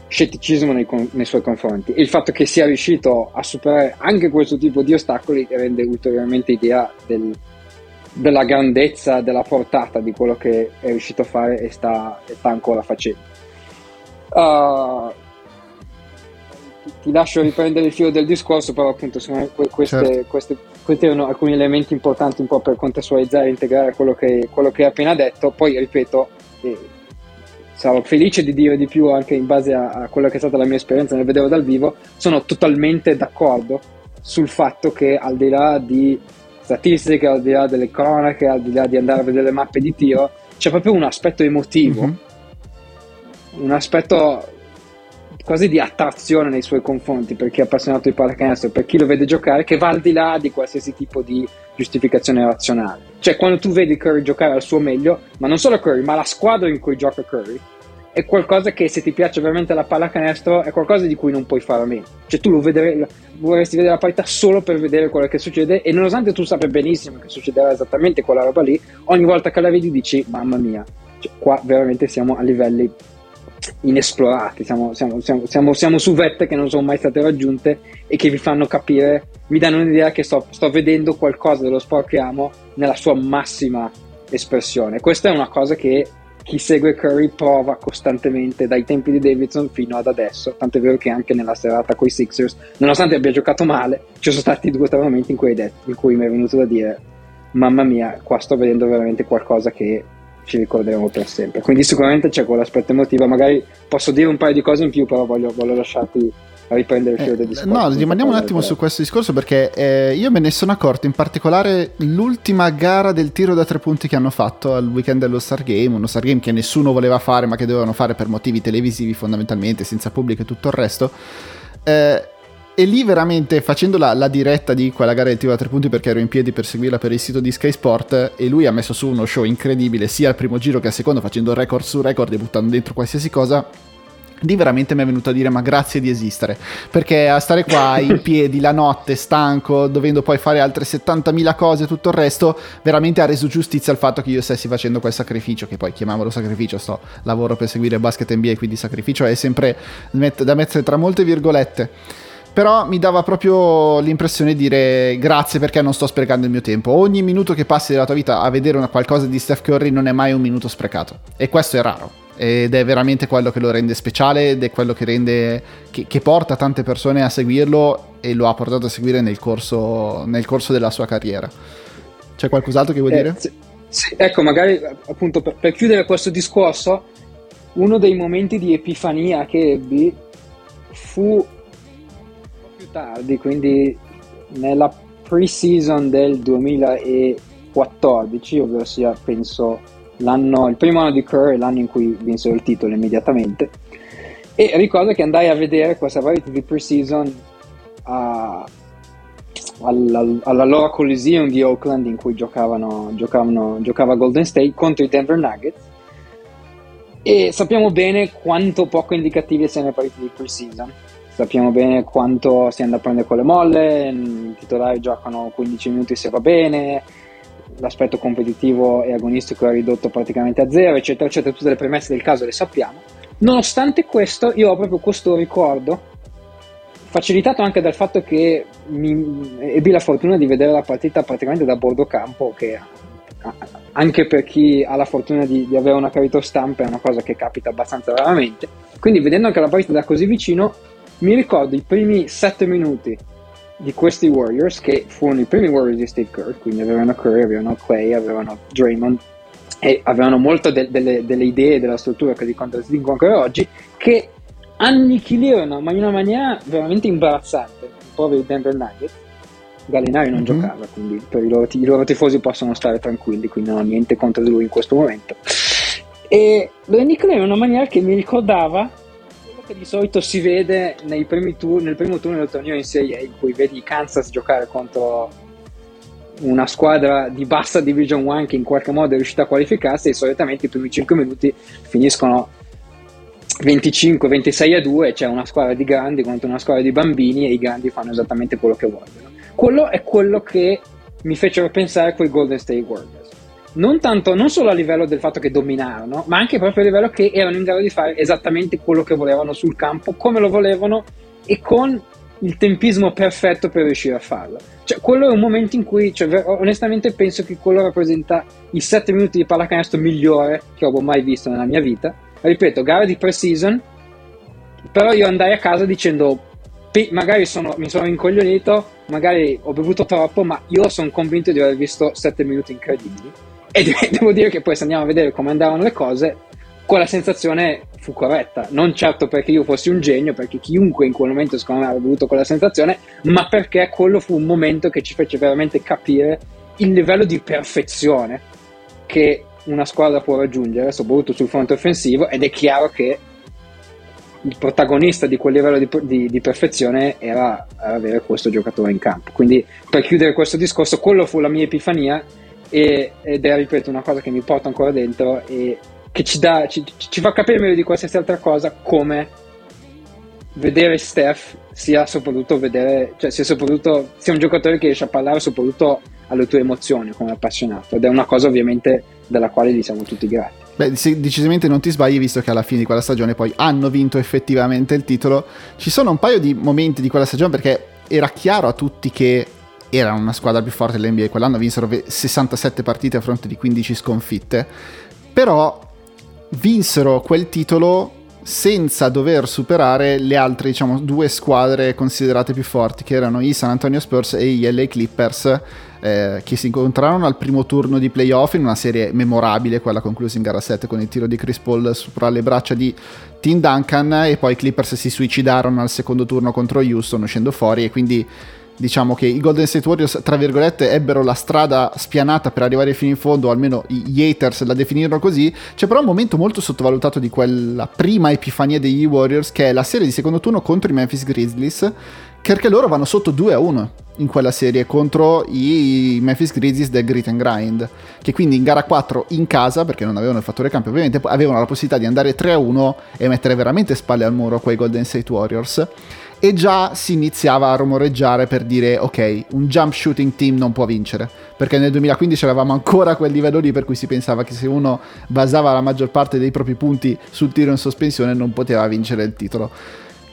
scetticismo nei suoi confronti. E il fatto che sia riuscito a superare anche questo tipo di ostacoli rende ulteriormente idea della grandezza, della portata di quello che è riuscito a fare e sta ancora facendo. Ti lascio riprendere il filo del discorso, però appunto sono questi erano alcuni elementi importanti un po' per contestualizzare e integrare quello che hai appena detto. Poi ripeto, sarò felice di dire di più anche in base a quella che è stata la mia esperienza nel vedere dal vivo. Sono totalmente d'accordo sul fatto che, al di là di statistiche, al di là delle cronache, al di là di andare a vedere le mappe di tiro, c'è proprio un aspetto emotivo, un aspetto quasi di attrazione nei suoi confronti, per chi è appassionato di pallacanestro, per chi lo vede giocare, che va al di là di qualsiasi tipo di giustificazione razionale. Cioè, quando tu vedi Curry giocare al suo meglio, ma non solo Curry, ma la squadra in cui gioca Curry, è qualcosa che, se ti piace veramente la pallacanestro, è qualcosa di cui non puoi fare a meno. Cioè, tu vorresti vedere la partita solo per vedere quello che succede, e nonostante tu sappia benissimo che succederà esattamente quella roba lì, ogni volta che la vedi dici mamma mia, cioè, qua veramente siamo a livelli inesplorati, siamo su vette che non sono mai state raggiunte e che vi fanno capire, mi danno un'idea che sto vedendo qualcosa dello sport che amo nella sua massima espressione. Questa è una cosa che chi segue Curry prova costantemente dai tempi di Davidson fino ad adesso, tant'è vero che anche nella serata coi Sixers, nonostante abbia giocato male, ci sono stati 2 o 3 momenti in cui mi è venuto da dire mamma mia, qua sto vedendo veramente qualcosa che ci ricorderemo per sempre. Quindi sicuramente c'è quell'aspetto emotivo. Magari posso dire un paio di cose in più, però voglio lasciarti a riprendere il filo del discorso. No, rimaniamo un attimo su questo discorso, perché io me ne sono accorto in particolare l'ultima gara del tiro da 3 punti che hanno fatto al weekend dello Star Game, uno Star Game che nessuno voleva fare ma che dovevano fare per motivi televisivi fondamentalmente, senza pubblico e tutto il resto. E lì veramente, facendo la diretta di quella gara del tiro da 3 punti, perché ero in piedi per seguirla per il sito di Sky Sport, e lui ha messo su uno show incredibile sia al primo giro che al secondo, facendo record su record e buttando dentro qualsiasi cosa. Lì veramente mi è venuto a dire ma grazie di esistere, perché a stare qua in piedi la notte, stanco, dovendo poi fare altre 70.000 cose e tutto il resto, veramente ha reso giustizia al fatto che io stessi facendo quel sacrificio, che poi chiamiamolo sacrificio, sto lavoro per seguire basket NBA, quindi sacrificio è sempre da mettere tra molte virgolette. Però mi dava proprio l'impressione di dire grazie, perché non sto sprecando il mio tempo. Ogni minuto che passi della tua vita a vedere una qualcosa di Steph Curry non è mai un minuto sprecato, e questo è raro. ed è veramente quello che lo rende speciale ed è quello che rende che porta tante persone a seguirlo e lo ha portato a seguire nel corso della sua carriera. C'è qualcos'altro che vuoi dire? Sì, ecco, magari appunto per chiudere questo discorso, uno dei momenti di epifania che ebbi fu un po' più tardi, quindi nella pre-season del 2014, ovvero sia penso il primo anno di Curry, l'anno in cui vinsero il titolo immediatamente. E ricordo che andai a vedere questa varietà di pre-season alla loro Coliseum di Oakland, in cui giocava Golden State contro i Denver Nuggets, e sappiamo bene quanto poco indicative siano le partite di pre-season, sappiamo bene quanto si andrà a prendere con le molle, i titolari giocano 15 minuti se va bene, l'aspetto competitivo e agonistico è ridotto praticamente a zero, eccetera eccetera, tutte le premesse del caso le sappiamo. Nonostante questo, io ho proprio questo ricordo, facilitato anche dal fatto che ebbi la fortuna di vedere la partita praticamente da bordo campo, che anche per chi ha la fortuna di avere una carriera stampa è una cosa che capita abbastanza raramente. Quindi, vedendo anche la partita da così vicino, mi ricordo i primi 7 minuti di questi Warriors, che furono i primi Warriors di Steve Curry, quindi avevano Curry, avevano Clay, avevano Draymond e avevano molte delle idee della struttura che li contraddistinguono ancora oggi, che annichilirono ma in una maniera veramente imbarazzante i poveri Denver Nuggets. Gallinari non giocava, quindi per i loro tifosi possono stare tranquilli, quindi non ho niente contro di lui in questo momento, e lo annichilirono in una maniera che mi ricordava che di solito si vede nel primo turno del torneo NCAA, in cui vedi Kansas giocare contro una squadra di bassa Division 1 che in qualche modo è riuscita a qualificarsi, e solitamente i primi 5 minuti finiscono 25-26-2, c'è una squadra di grandi contro una squadra di bambini e i grandi fanno esattamente quello che vogliono. Quello è quello che mi fecero pensare quei Golden State Warriors, non solo a livello del fatto che dominarono, ma anche proprio a livello che erano in grado di fare esattamente quello che volevano sul campo, come lo volevano e con il tempismo perfetto per riuscire a farlo. Cioè, quello è un momento in cui, onestamente penso che quello rappresenta i 7 minuti di pallacanestro migliore che avevo mai visto nella mia vita. Ripeto, gara di pre-season, però io andai a casa dicendo magari mi sono incoglionito, magari ho bevuto troppo, ma io sono convinto di aver visto 7 minuti incredibili. E devo dire che poi, se andiamo a vedere come andavano le cose, quella sensazione fu corretta, non certo perché io fossi un genio, perché chiunque in quel momento secondo me avrebbe avuto quella sensazione, ma perché quello fu un momento che ci fece veramente capire il livello di perfezione che una squadra può raggiungere, soprattutto sul fronte offensivo, ed è chiaro che il protagonista di quel livello di perfezione era avere questo giocatore in campo. Quindi, per chiudere questo discorso, quello fu la mia epifania, ed è, ripeto, una cosa che mi porta ancora dentro e che ci fa capire meglio di qualsiasi altra cosa come vedere Steph sia un giocatore che riesce a parlare soprattutto alle tue emozioni come appassionato, ed è una cosa ovviamente della quale gli siamo tutti grati. Beh, decisamente non ti sbagli, visto che alla fine di quella stagione poi hanno vinto effettivamente il titolo. Ci sono un paio di momenti di quella stagione, perché era chiaro a tutti che era una squadra più forte dell'NBA, quell'anno vinsero 67 partite a fronte di 15 sconfitte, però vinsero quel titolo senza dover superare le altre, diciamo, due squadre considerate più forti, che erano i San Antonio Spurs e gli LA Clippers, che si incontrarono al primo turno di playoff in una serie memorabile, quella conclusa in gara 7 con il tiro di Chris Paul sopra le braccia di Tim Duncan, e poi i Clippers si suicidarono al secondo turno contro Houston uscendo fuori, e quindi diciamo che i Golden State Warriors, tra virgolette, ebbero la strada spianata per arrivare fino in fondo, o almeno gli haters la definirono così. C'è però un momento molto sottovalutato di quella prima epifania degli Warriors, che è la serie di secondo turno contro i Memphis Grizzlies, perché loro vanno sotto 2-1 in quella serie contro i Memphis Grizzlies del Grit and Grind, che quindi in gara 4 in casa, perché non avevano il fattore campo ovviamente, avevano la possibilità di andare 3-1 e mettere veramente spalle al muro quei Golden State Warriors. E già si iniziava a rumoreggiare per dire: ok, un jump shooting team non può vincere, perché nel 2015 eravamo ancora a quel livello lì per cui si pensava che se uno basava la maggior parte dei propri punti sul tiro in sospensione non poteva vincere il titolo.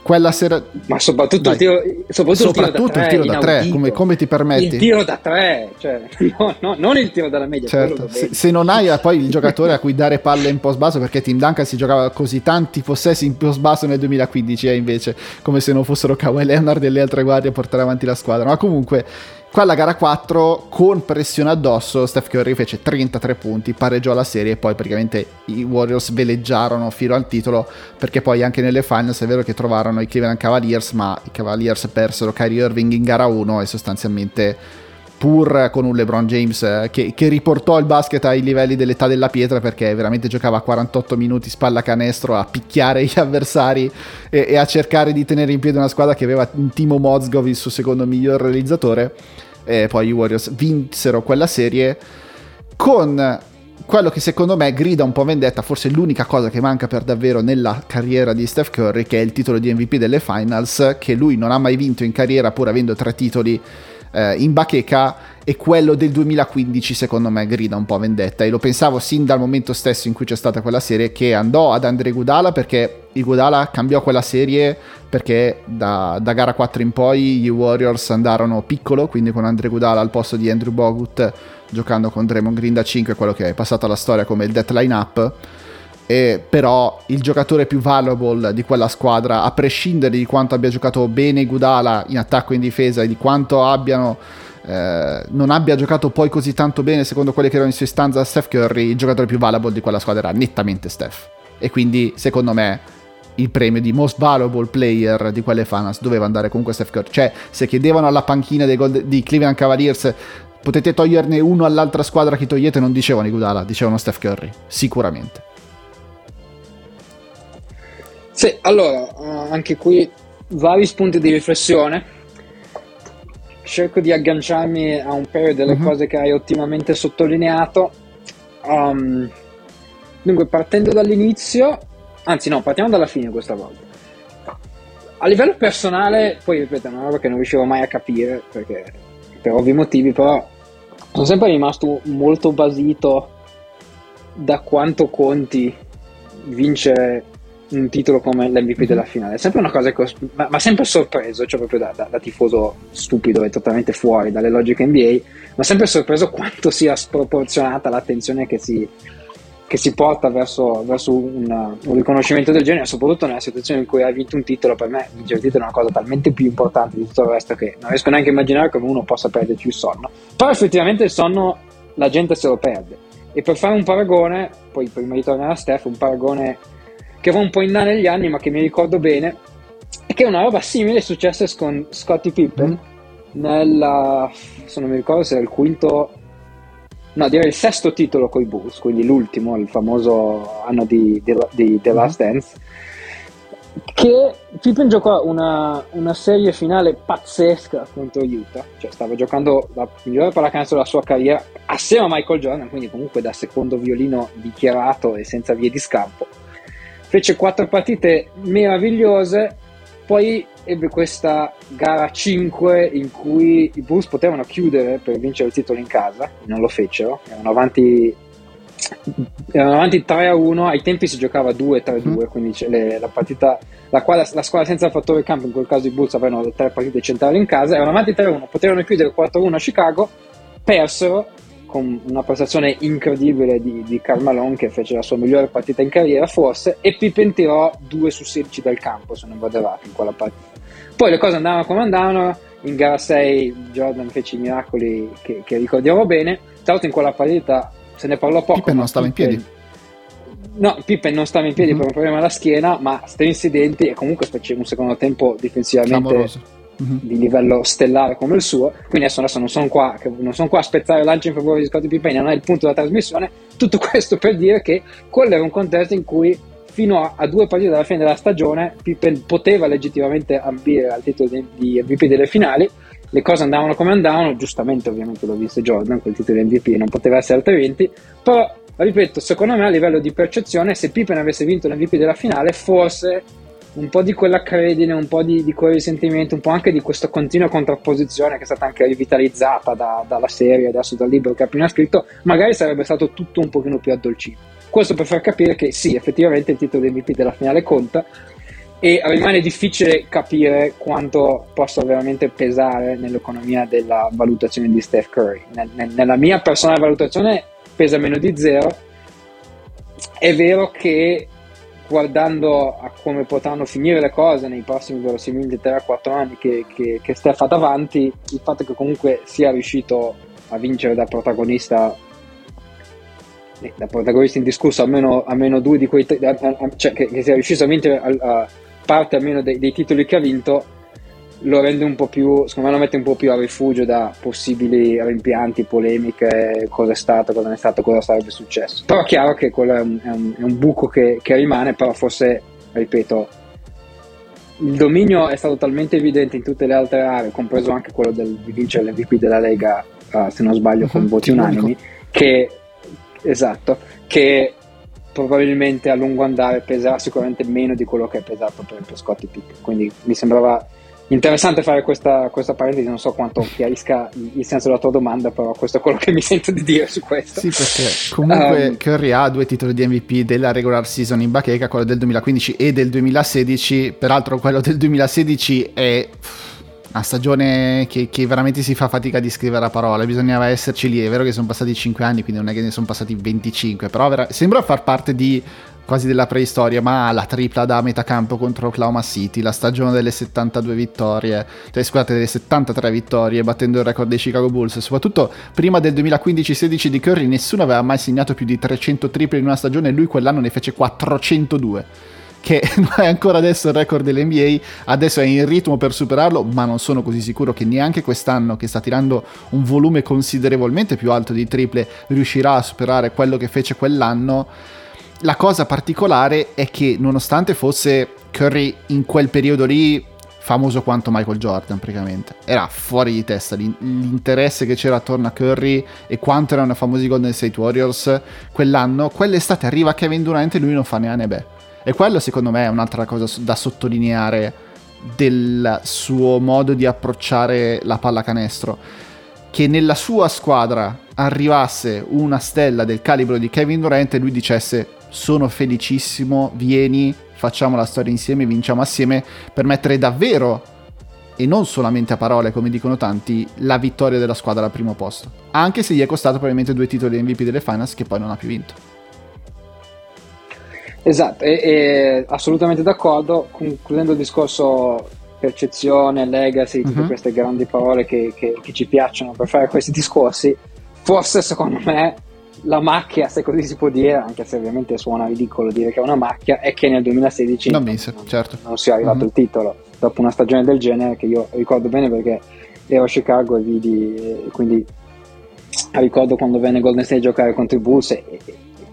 quella sera, ma soprattutto il tiro da tre, come ti permetti? Il tiro da tre, cioè, no, non il tiro dalla media, certo. Se non hai poi il giocatore a cui dare palle in post basso, perché Tim Duncan si giocava così tanti possessi in post basso nel 2015 invece come se non fossero Kawhi Leonard e le altre guardie a portare avanti la squadra. Ma comunque qua alla gara 4 con pressione addosso Steph Curry fece 33 punti, pareggiò la serie e poi praticamente i Warriors veleggiarono fino al titolo, perché poi anche nelle finals è vero che trovarono i Cleveland Cavaliers, ma i Cavaliers persero Kyrie Irving in gara 1 e sostanzialmente, pur con un LeBron James che riportò il basket ai livelli dell'età della pietra, perché veramente giocava 48 minuti spalla canestro a picchiare gli avversari e a cercare di tenere in piedi una squadra che aveva in Timo Mozgov il suo secondo miglior realizzatore. E poi i Warriors vinsero quella serie con quello che secondo me grida un po' vendetta, forse l'unica cosa che manca per davvero nella carriera di Steph Curry, che è il titolo di MVP delle Finals, che lui non ha mai vinto in carriera pur avendo tre titoli in bacheca, e quello del 2015 secondo me grida un po' vendetta, e lo pensavo sin dal momento stesso in cui c'è stata quella serie che andò ad Andre Iguodala, perché Iguodala cambiò quella serie, perché da gara 4 in poi gli Warriors andarono piccolo, quindi con Andre Iguodala al posto di Andrew Bogut, giocando con Draymond Green da 5, quello che è passato alla storia come il death line up. Però il giocatore più valuable di quella squadra, a prescindere di quanto abbia giocato bene Iguodala in attacco e in difesa e di quanto non abbia giocato poi così tanto bene secondo quelle che erano in sua istanza Steph Curry, il giocatore più valuable di quella squadra era nettamente Steph, e quindi secondo me il premio di most valuable player di quelle finals doveva andare comunque a Steph Curry. Cioè, se chiedevano alla panchina di Cleveland Cavaliers potete toglierne uno all'altra squadra, che togliete, non dicevano Iguodala, dicevano Steph Curry sicuramente. Sì, allora, anche qui vari spunti di riflessione. Cerco di agganciarmi a un paio delle cose che hai ottimamente sottolineato. Dunque, partendo dall'inizio, anzi no, partiamo dalla fine questa volta. A livello personale, poi ripeto, è una roba che non riuscivo mai a capire, perché per ovvi motivi, però sono sempre rimasto molto basito da quanto conti vincere un titolo come l'MVP della finale. È sempre una cosa che ma sempre sorpreso, cioè proprio da tifoso stupido e totalmente fuori dalle logiche NBA, ma sempre sorpreso quanto sia sproporzionata l'attenzione che si porta verso un riconoscimento del genere, soprattutto nella situazione in cui hai vinto un titolo. Per me vincere il titolo è una cosa talmente più importante di tutto il resto che non riesco neanche a immaginare come uno possa perderci il sonno. Però effettivamente il sonno la gente se lo perde, e per fare un paragone, poi prima di tornare a Steph, un paragone che va un po' in là negli anni ma che mi ricordo bene, è che una roba simile è successa con Scottie Pippen se non mi ricordo se era il quinto, no, direi il sesto titolo coi Bulls, quindi l'ultimo, il famoso anno di The Last Dance, che Pippen giocò una serie finale pazzesca contro Utah, cioè stava giocando la migliore pallacanestro della sua carriera assieme a Michael Jordan, quindi comunque da secondo violino dichiarato e senza vie di scampo. Fece 4 partite meravigliose, poi ebbe questa gara 5 in cui i Bulls potevano chiudere per vincere il titolo in casa, non lo fecero, erano avanti 3-1, ai tempi si giocava 2-3-2, quindi la squadra senza il fattore campo, in quel caso i Bulls avevano le 3 partite centrali in casa, erano avanti 3-1, potevano chiudere 4-1 a Chicago, persero con una prestazione incredibile di Karl Malone, che fece la sua migliore partita in carriera forse, e Pippen tirò 2 su 16 dal campo, se non vado errato, in quella partita. Poi le cose andavano come andavano, in gara 6 Jordan fece i miracoli che ricordiamo bene, tra l'altro in quella partita se ne parlò poco. Pippen non stava in piedi. No, Pippen non stava in piedi per un problema alla schiena, ma strinse i denti e comunque fece un secondo tempo difensivamente clamoroso, di livello stellare come il suo. Quindi adesso non sono qua a spezzare lancio in favore di Scottie Pippen, non è il punto della trasmissione. Tutto questo per dire che quello era un contesto in cui fino a 2 partite dalla fine della stagione Pippen poteva legittimamente ambire al titolo di MVP delle finali, le cose andavano come andavano, giustamente ovviamente lo vinse Jordan quel titolo di MVP, non poteva essere altrimenti. Però ripeto, secondo me a livello di percezione, se Pippen avesse vinto l'MVP della finale, forse un po' di quella credine, un po' di quel risentimento, un po' anche di questa continua contrapposizione che è stata anche rivitalizzata dalla serie, adesso dal libro che ha appena scritto, magari sarebbe stato tutto un pochino più addolcito. Questo per far capire che sì, effettivamente il titolo MVP della finale conta, e rimane difficile capire quanto possa veramente pesare nell'economia della valutazione di Steph Curry. Nella mia personale valutazione pesa meno di zero. È vero che guardando a come potranno finire le cose nei prossimi verosimilmente 3-4 anni che Steph ha davanti, il fatto che comunque sia riuscito a vincere da protagonista indiscusso almeno due di quei tre, cioè che sia riuscito a vincere a parte almeno dei titoli che ha vinto, lo rende un po' più, secondo me lo mette un po' più a rifugio da possibili rimpianti, polemiche, cosa è stato, cosa non è stato, cosa sarebbe successo. Però è chiaro che quello è un buco che rimane, però forse, ripeto, il dominio è stato talmente evidente in tutte le altre aree, compreso anche quello di vincere l'MVP della Lega, se non sbaglio, con voti unanimi, che probabilmente a lungo andare peserà sicuramente meno di quello che è pesato per Scottie Pippen. Quindi mi sembrava interessante fare questa parentesi, non so quanto chiarisca il senso della tua domanda, però questo è quello che mi sento di dire su questo. Sì, perché comunque Curry ha due titoli di MVP della regular season in bacheca, quello del 2015 e del 2016, peraltro quello del 2016 è una stagione che veramente si fa fatica a descrivere a parole, bisognava esserci lì. È vero che sono passati 5 anni, quindi non è che ne sono passati 25, però sembra far parte di quasi della preistoria, ma la tripla da metà campo contro Oklahoma City, la stagione delle 72 vittorie, cioè scusate delle 73 vittorie, battendo il record dei Chicago Bulls, soprattutto prima del 2015-16 di Curry nessuno aveva mai segnato più di 300 triple in una stagione e lui quell'anno ne fece 402, che non è ancora adesso il record dell'NBA, adesso è in ritmo per superarlo, ma non sono così sicuro che neanche quest'anno, che sta tirando un volume considerevolmente più alto di triple, riuscirà a superare quello che fece quell'anno. La cosa particolare è che nonostante fosse Curry in quel periodo lì famoso quanto Michael Jordan praticamente, era fuori di testa l'interesse che c'era attorno a Curry e quanto erano famosi i Golden State Warriors quell'anno, quell'estate arriva Kevin Durant e lui non fa neanche beh. E quello secondo me è un'altra cosa da sottolineare del suo modo di approcciare la pallacanestro. Che nella sua squadra arrivasse una stella del calibro di Kevin Durant e lui dicesse sono felicissimo, vieni, facciamo la storia insieme, vinciamo assieme, per mettere davvero, e non solamente a parole come dicono tanti, la vittoria della squadra al primo posto, anche se gli è costato probabilmente due titoli MVP delle Finals che poi non ha più vinto. Esatto, e assolutamente d'accordo. Concludendo il discorso percezione, legacy, tutte queste grandi parole che ci piacciono per fare questi discorsi, forse secondo me la macchia, se così si può dire, anche se ovviamente suona ridicolo dire che è una macchia, è che nel 2016 non si è arrivato il titolo dopo una stagione del genere, che io ricordo bene perché ero a Chicago e vidi, quindi ricordo quando venne Golden State a giocare contro i Bulls e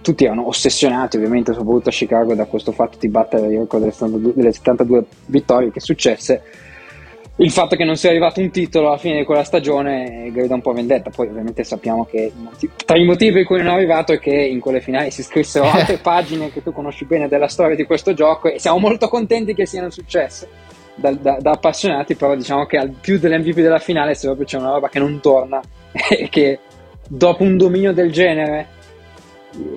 tutti erano ossessionati, ovviamente soprattutto a Chicago, da questo fatto di battere il record delle 72 vittorie che successe. Il fatto che non sia arrivato un titolo alla fine di quella stagione grida un po' vendetta. Poi ovviamente sappiamo che tra i motivi per cui non è arrivato è che in quelle finali si scrissero altre pagine che tu conosci bene della storia di questo gioco, e siamo molto contenti che siano successe da appassionati, però diciamo che al più dell'MVP della finale, se proprio c'è una roba che non torna e che dopo un dominio del genere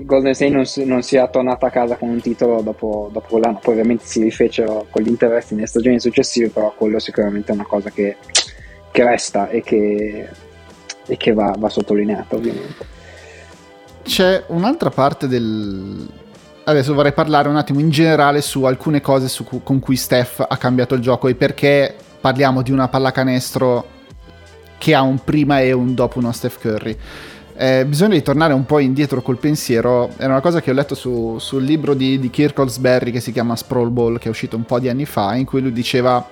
Golden State non sia tornata a casa con un titolo dopo quell'anno. Poi ovviamente si rifecero con gli interessi nelle stagioni successive, però quello sicuramente è una cosa che resta e che va sottolineata ovviamente. C'è un'altra parte adesso vorrei parlare un attimo in generale su alcune cose con cui Steph ha cambiato il gioco, e perché parliamo di una pallacanestro che ha un prima e un dopo uno Steph Curry. Bisogna ritornare un po' indietro col pensiero. È una cosa che ho letto sul libro di Kirk Olsberry che si chiama Sprawl Ball, che è uscito un po' di anni fa, in cui lui diceva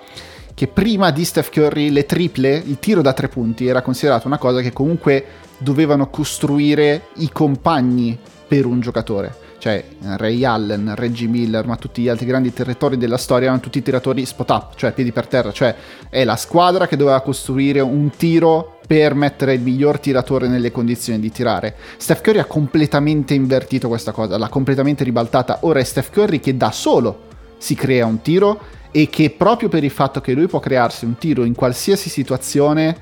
che prima di Steph Curry le triple, il tiro da tre punti, era considerato una cosa che comunque dovevano costruire i compagni per un giocatore, cioè Ray Allen, Reggie Miller, ma tutti gli altri grandi territori della storia erano tutti tiratori spot up, cioè piedi per terra, cioè è la squadra che doveva costruire un tiro per mettere il miglior tiratore nelle condizioni di tirare. Steph Curry ha completamente invertito questa cosa, l'ha completamente ribaltata. Ora è Steph Curry che da solo si crea un tiro, e che proprio per il fatto che lui può crearsi un tiro in qualsiasi situazione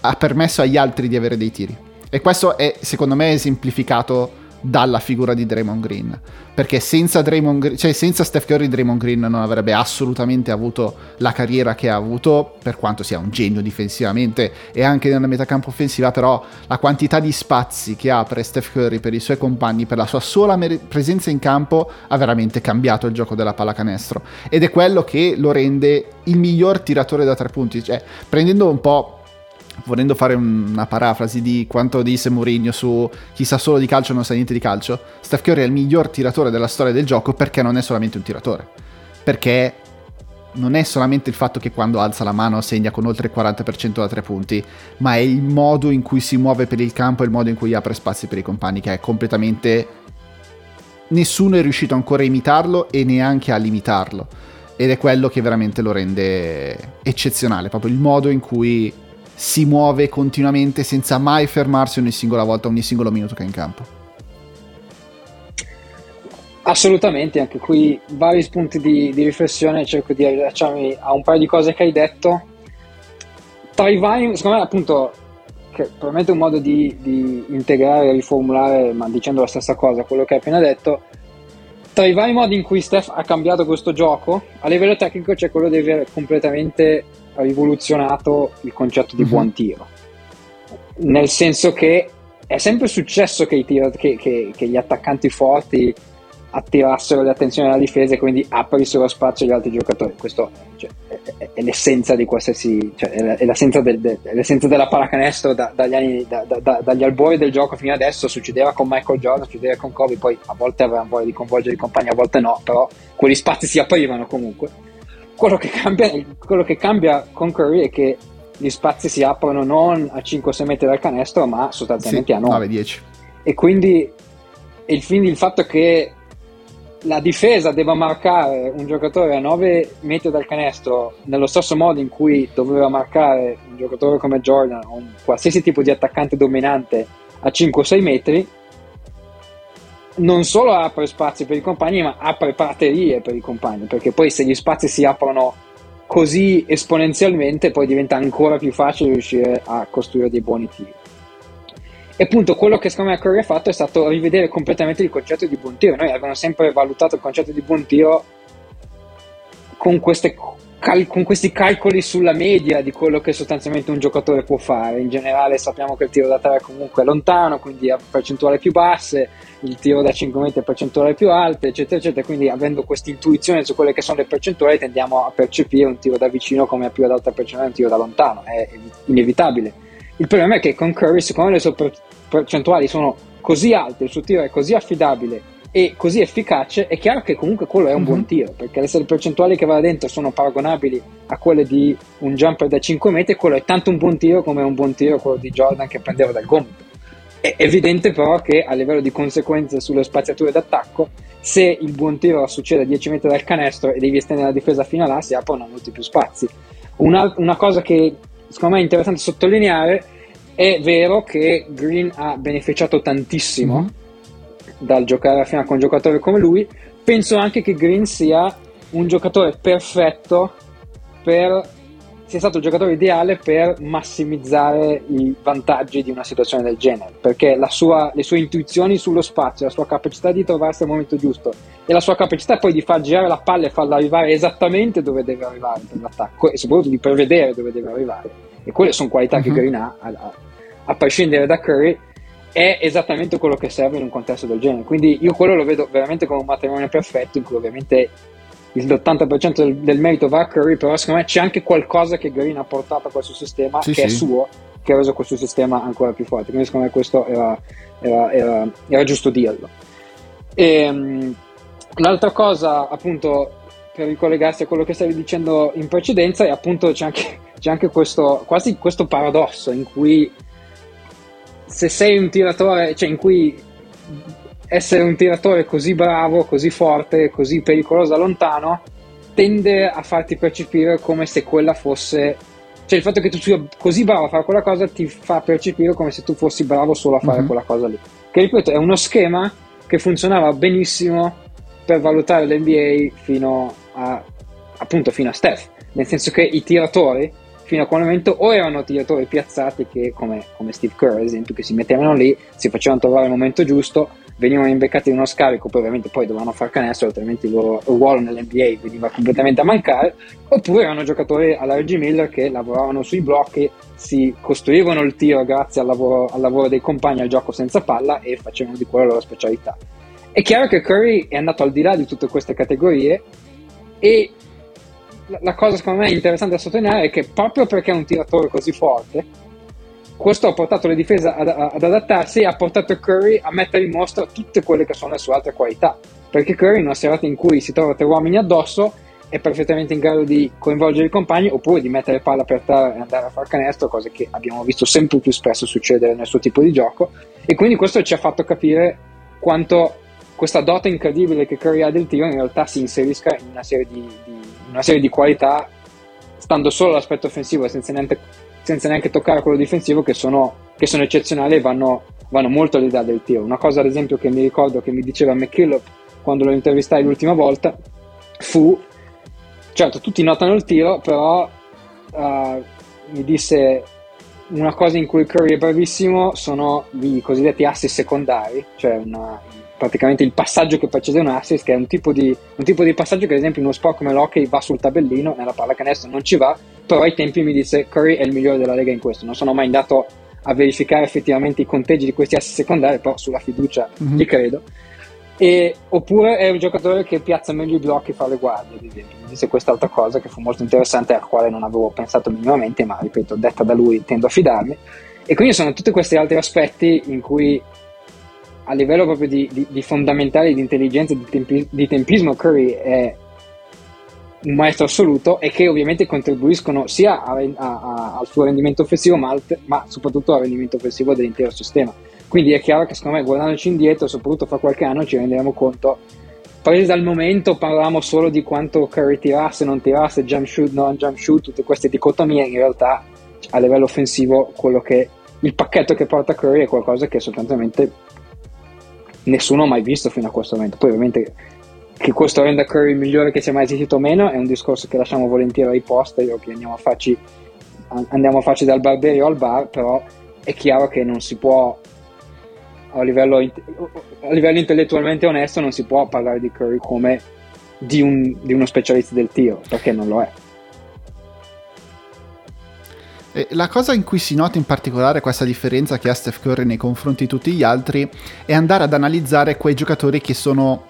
ha permesso agli altri di avere dei tiri. E questo è secondo me esemplificato dalla figura di Draymond Green, perché senza Draymond Green, cioè senza Steph Curry, Draymond Green non avrebbe assolutamente avuto la carriera che ha avuto, per quanto sia un genio difensivamente e anche nella metà campo offensiva, però la quantità di spazi che apre Steph Curry per i suoi compagni, per la sua sola presenza in campo, ha veramente cambiato il gioco della pallacanestro, ed è quello che lo rende il miglior tiratore da tre punti, cioè prendendo un po', volendo fare una parafrasi di quanto disse Mourinho su chi sa solo di calcio non sa niente di calcio, Steph Curry è il miglior tiratore della storia del gioco, perché non è solamente un tiratore, perché non è solamente il fatto che quando alza la mano segna con oltre il 40% da tre punti, ma è il modo in cui si muove per il campo e il modo in cui apre spazi per i compagni, che è completamente... nessuno è riuscito ancora a imitarlo e neanche a limitarlo, ed è quello che veramente lo rende eccezionale, proprio il modo in cui si muove continuamente senza mai fermarsi ogni singola volta, ogni singolo minuto che è in campo. Assolutamente, anche qui vari spunti di riflessione, cerco di rilasciarmi a un paio di cose che hai detto. Tra i vari, secondo me appunto, che probabilmente è un modo di integrare, riformulare, ma dicendo la stessa cosa, quello che hai appena detto, tra i vari modi in cui Steph ha cambiato questo gioco, a livello tecnico c'è quello di aver completamente rivoluzionato il concetto di buon tiro, nel senso che è sempre successo che gli attaccanti forti attirassero l'attenzione della difesa e quindi aprissero spazio agli altri giocatori. Questo, cioè, è l'essenza di qualsiasi, cioè, è l'essenza l'essenza della pallacanestro dagli albori del gioco fino adesso. Succedeva con Michael Jordan, succedeva con Kobe, poi a volte avevano voglia di coinvolgere i compagni, a volte no, però quegli spazi si aprivano comunque. Quello che cambia con Curry è che gli spazi si aprono non a 5-6 metri dal canestro, ma sostanzialmente a 9-10, e quindi il fatto che la difesa debba marcare un giocatore a 9 metri dal canestro nello stesso modo in cui doveva marcare un giocatore come Jordan o un qualsiasi tipo di attaccante dominante a 5-6 metri, non solo apre spazi per i compagni, ma apre praterie per i compagni, perché poi se gli spazi si aprono così esponenzialmente, poi diventa ancora più facile riuscire a costruire dei buoni tiri. E appunto quello che secondo me Curry ha fatto è stato rivedere completamente il concetto di buon tiro. Noi abbiamo sempre valutato il concetto di buon tiro con questi calcoli sulla media di quello che sostanzialmente un giocatore può fare. In generale sappiamo che il tiro da 3 comunque è lontano, quindi ha percentuali più basse, il tiro da 5 metri ha percentuali più alte, eccetera eccetera, quindi avendo questa intuizione su quelle che sono le percentuali tendiamo a percepire un tiro da vicino come a più ad alta percentuale un tiro da lontano, è inevitabile. Il problema è che con Curry, siccome le sue percentuali sono così alte, il suo tiro è così affidabile e così efficace, è chiaro che comunque quello è un buon tiro, perché se le percentuali che va dentro sono paragonabili a quelle di un jumper da 5 metri, quello è tanto un buon tiro come un buon tiro quello di Jordan che prendeva dal gomito. È evidente però che a livello di conseguenze sulle spaziature d'attacco, se il buon tiro succede a 10 metri dal canestro e devi estendere la difesa fino a là, si aprono molti più spazi. Una cosa che secondo me è interessante sottolineare, è vero che Green ha beneficiato tantissimo dal giocare a fianco a un giocatore come lui. Penso anche che Green sia un giocatore perfetto sia stato il giocatore ideale per massimizzare i vantaggi di una situazione del genere, perché le sue intuizioni sullo spazio, la sua capacità di trovarsi al momento giusto e la sua capacità poi di far girare la palla e farla arrivare esattamente dove deve arrivare per l'attacco, e soprattutto di prevedere dove deve arrivare. E quelle sono qualità che Green ha, a prescindere da Curry, è esattamente quello che serve in un contesto del genere. Quindi io quello lo vedo veramente come un matrimonio perfetto, in cui ovviamente l'80% del merito va a Curry, però secondo me c'è anche qualcosa che Green ha portato a questo sistema, è suo, che ha reso questo sistema ancora più forte. Quindi secondo me questo era giusto dirlo. L'altra cosa, appunto, per ricollegarsi a quello che stavi dicendo in precedenza, è appunto c'è anche questo, quasi questo paradosso in cui se sei un tiratore, cioè in cui essere un tiratore così bravo, così forte, così pericoloso da lontano tende a farti percepire come se quella fosse, cioè il fatto che tu sia così bravo a fare quella cosa ti fa percepire come se tu fossi bravo solo a fare quella cosa lì, che ripeto è uno schema che funzionava benissimo per valutare l'NBA fino a Steph, nel senso che i tiratori fino a quel momento o erano tiratori piazzati che, come Steve Curry ad esempio, che si mettevano lì, si facevano trovare il momento giusto, venivano imbeccati in uno scarico, poi ovviamente poi dovevano far canestro, altrimenti il loro ruolo nell'NBA veniva completamente a mancare, oppure erano giocatori alla Reggie Miller che lavoravano sui blocchi, si costruivano il tiro grazie al lavoro dei compagni, al gioco senza palla, e facevano di quello la loro specialità. È chiaro che Curry è andato al di là di tutte queste categorie, e la cosa secondo me interessante da sottolineare è che proprio perché è un tiratore così forte, questo ha portato le difese ad adattarsi e ha portato Curry a mettere in mostra tutte quelle che sono le sue altre qualità, perché Curry in una serata in cui si trova tre uomini addosso è perfettamente in grado di coinvolgere i compagni oppure di mettere palla per terra e andare a far canestro, cose che abbiamo visto sempre più spesso succedere nel suo tipo di gioco. E quindi questo ci ha fatto capire quanto questa dote incredibile che Curry ha del tiro in realtà si inserisca in una serie di qualità, stando solo all'aspetto offensivo e senza neanche toccare quello difensivo, che sono eccezionali e vanno molto all'idea del tiro. Una cosa ad esempio che mi ricordo che mi diceva McKillop quando lo intervistai l'ultima volta fu, certo tutti notano il tiro, però mi disse una cosa in cui Curry è bravissimo sono i cosiddetti assist secondari, cioè praticamente il passaggio che precede un assist, che è un tipo di passaggio che ad esempio in uno sport come l'hockey va sul tabellino, nella pallacanestro non ci va, però ai tempi mi disse Curry è il migliore della Lega in questo. Non sono mai andato a verificare effettivamente i conteggi di questi assist secondari, però sulla fiducia gli credo. E, oppure è un giocatore che piazza meglio i blocchi fra le guardie, ad esempio. Mi disse quest'altra cosa che fu molto interessante, alla quale non avevo pensato minimamente, ma ripeto, detta da lui tendo a fidarmi. E quindi sono tutti questi altri aspetti in cui a livello proprio di fondamentali, di intelligenza, di tempismo, Curry è un maestro assoluto, e che ovviamente contribuiscono sia al suo rendimento offensivo ma soprattutto al rendimento offensivo dell'intero sistema. Quindi è chiaro che secondo me, guardandoci indietro, soprattutto fra qualche anno, ci renderemo conto, presi dal momento parlavamo solo di quanto Curry tirasse, non tirasse, jump shoot, non jump shoot, tutte queste dicotomie. In realtà a livello offensivo il pacchetto che porta Curry è qualcosa che sostanzialmente nessuno ha mai visto fino a questo momento. Poi ovviamente che questo renda Curry il migliore che sia mai esistito o meno è un discorso che lasciamo volentieri ai posteri, o che andiamo a farci dal barberio al bar, però è chiaro che non si può, a livello intellettualmente onesto, non si può parlare di Curry come di uno specialista del tiro, perché non lo è. La cosa in cui si nota in particolare questa differenza che ha Steph Curry nei confronti di tutti gli altri è andare ad analizzare quei giocatori che sono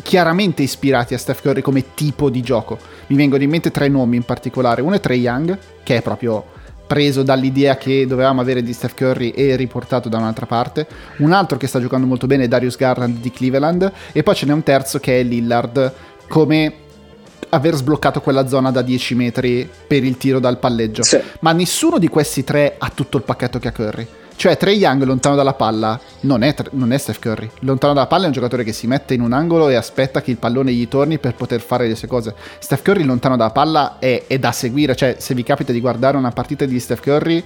chiaramente ispirati a Steph Curry come tipo di gioco. Mi vengono in mente tre nomi in particolare. Uno è Trae Young, che è proprio preso dall'idea che dovevamo avere di Steph Curry e riportato da un'altra parte. Un altro che sta giocando molto bene è Darius Garland di Cleveland, e poi ce n'è un terzo che è Lillard, come aver sbloccato quella zona da 10 metri per il tiro dal palleggio. Sì. Ma nessuno di questi tre ha tutto il pacchetto che ha Curry. Cioè Trae Young lontano dalla palla non è Steph Curry. Lontano dalla palla è un giocatore che si mette in un angolo e aspetta che il pallone gli torni per poter fare le sue cose. Steph Curry lontano dalla palla è da seguire. Cioè, se vi capita di guardare una partita di Steph Curry,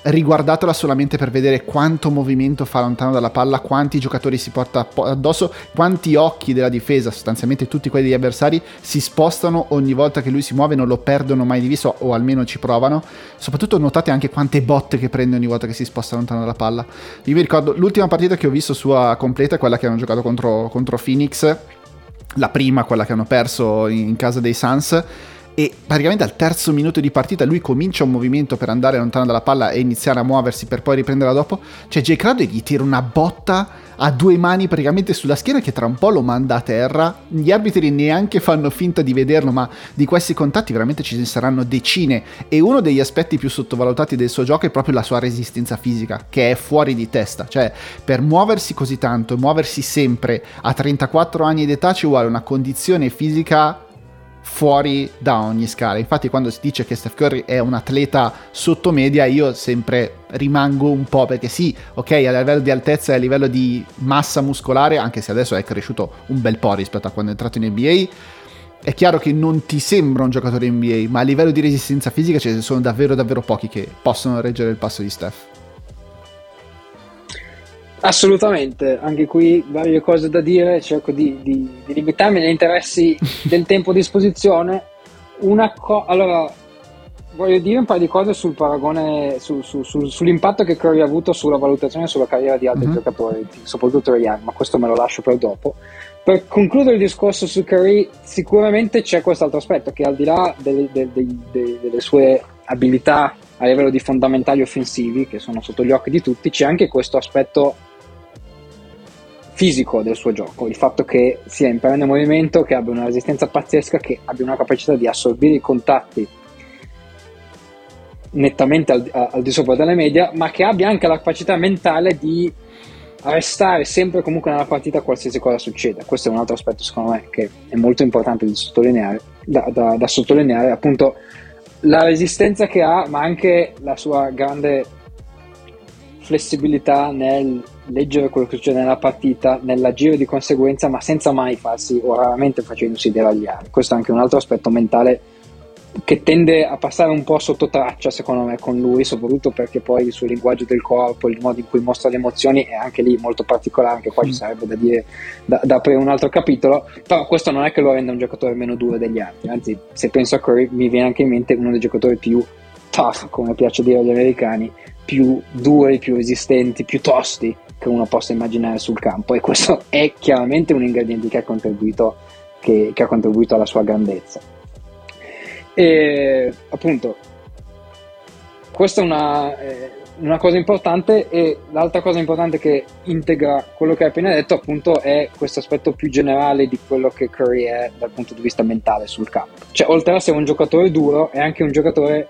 riguardatela solamente per vedere quanto movimento fa lontano dalla palla, quanti giocatori si porta addosso, quanti occhi della difesa, sostanzialmente tutti quelli degli avversari, si spostano ogni volta che lui si muove, non lo perdono mai di vista, o almeno ci provano. Soprattutto notate anche quante botte che prende ogni volta che si sposta lontano dalla palla. Io mi ricordo l'ultima partita che ho visto sua completa è quella che hanno giocato contro Phoenix, la prima, quella che hanno perso in casa dei Suns, e praticamente al terzo minuto di partita lui comincia un movimento per andare lontano dalla palla e iniziare a muoversi per poi riprenderla dopo. Cioè Jay Crowder gli tira una botta a due mani praticamente sulla schiena che tra un po' lo manda a terra. Gli arbitri neanche fanno finta di vederlo, ma di questi contatti veramente ci saranno decine, e uno degli aspetti più sottovalutati del suo gioco è proprio la sua resistenza fisica, che è fuori di testa. Cioè, per muoversi così tanto e muoversi sempre a 34 anni di età ci vuole una condizione fisica fuori da ogni scala. Infatti quando si dice che Steph Curry è un atleta sotto media, io sempre rimango un po', perché sì, ok, a livello di altezza e a livello di massa muscolare, anche se adesso è cresciuto un bel po' rispetto a quando è entrato in NBA, è chiaro che non ti sembra un giocatore NBA, ma a livello di resistenza fisica ce ne sono davvero davvero pochi che possono reggere il passo di Steph. Assolutamente, anche qui varie cose da dire, cerco di limitarmi agli interessi del tempo a disposizione. Allora, Voglio dire un paio di cose sul paragone, sull'impatto che Curry ha avuto sulla valutazione e sulla carriera di altri giocatori, soprattutto Ray Allen, ma questo me lo lascio per dopo. Per concludere il discorso su Curry, sicuramente c'è quest'altro aspetto, che al di là delle sue abilità a livello di fondamentali offensivi, che sono sotto gli occhi di tutti, c'è anche questo aspetto fisico del suo gioco, il fatto che sia in perenne movimento, che abbia una resistenza pazzesca, che abbia una capacità di assorbire i contatti nettamente al di sopra della media, ma che abbia anche la capacità mentale di restare sempre comunque nella partita qualsiasi cosa succeda. Questo è un altro aspetto secondo me che è molto importante di sottolineare, da sottolineare, appunto la resistenza che ha, ma anche la sua grande flessibilità nel leggere quello che succede nella partita, nell'agire di conseguenza, ma senza mai farsi o raramente facendosi deragliare. Questo è anche un altro aspetto mentale che tende a passare un po' sotto traccia secondo me con lui, soprattutto perché poi il suo linguaggio del corpo, il modo in cui mostra le emozioni è anche lì molto particolare, anche qua ci sarebbe da dire, da aprire un altro capitolo, però questo non è che lo renda un giocatore meno duro degli altri, anzi se penso a Curry mi viene anche in mente uno dei giocatori più tough, come piace dire agli americani, più duri, più resistenti, più tosti che uno possa immaginare sul campo, e questo è chiaramente un ingrediente che ha contribuito alla sua grandezza. E appunto questa è una cosa importante, e l'altra cosa importante che integra quello che hai appena detto appunto è questo aspetto più generale di quello che Curry è dal punto di vista mentale sul campo, cioè oltre a essere un giocatore duro è anche un giocatore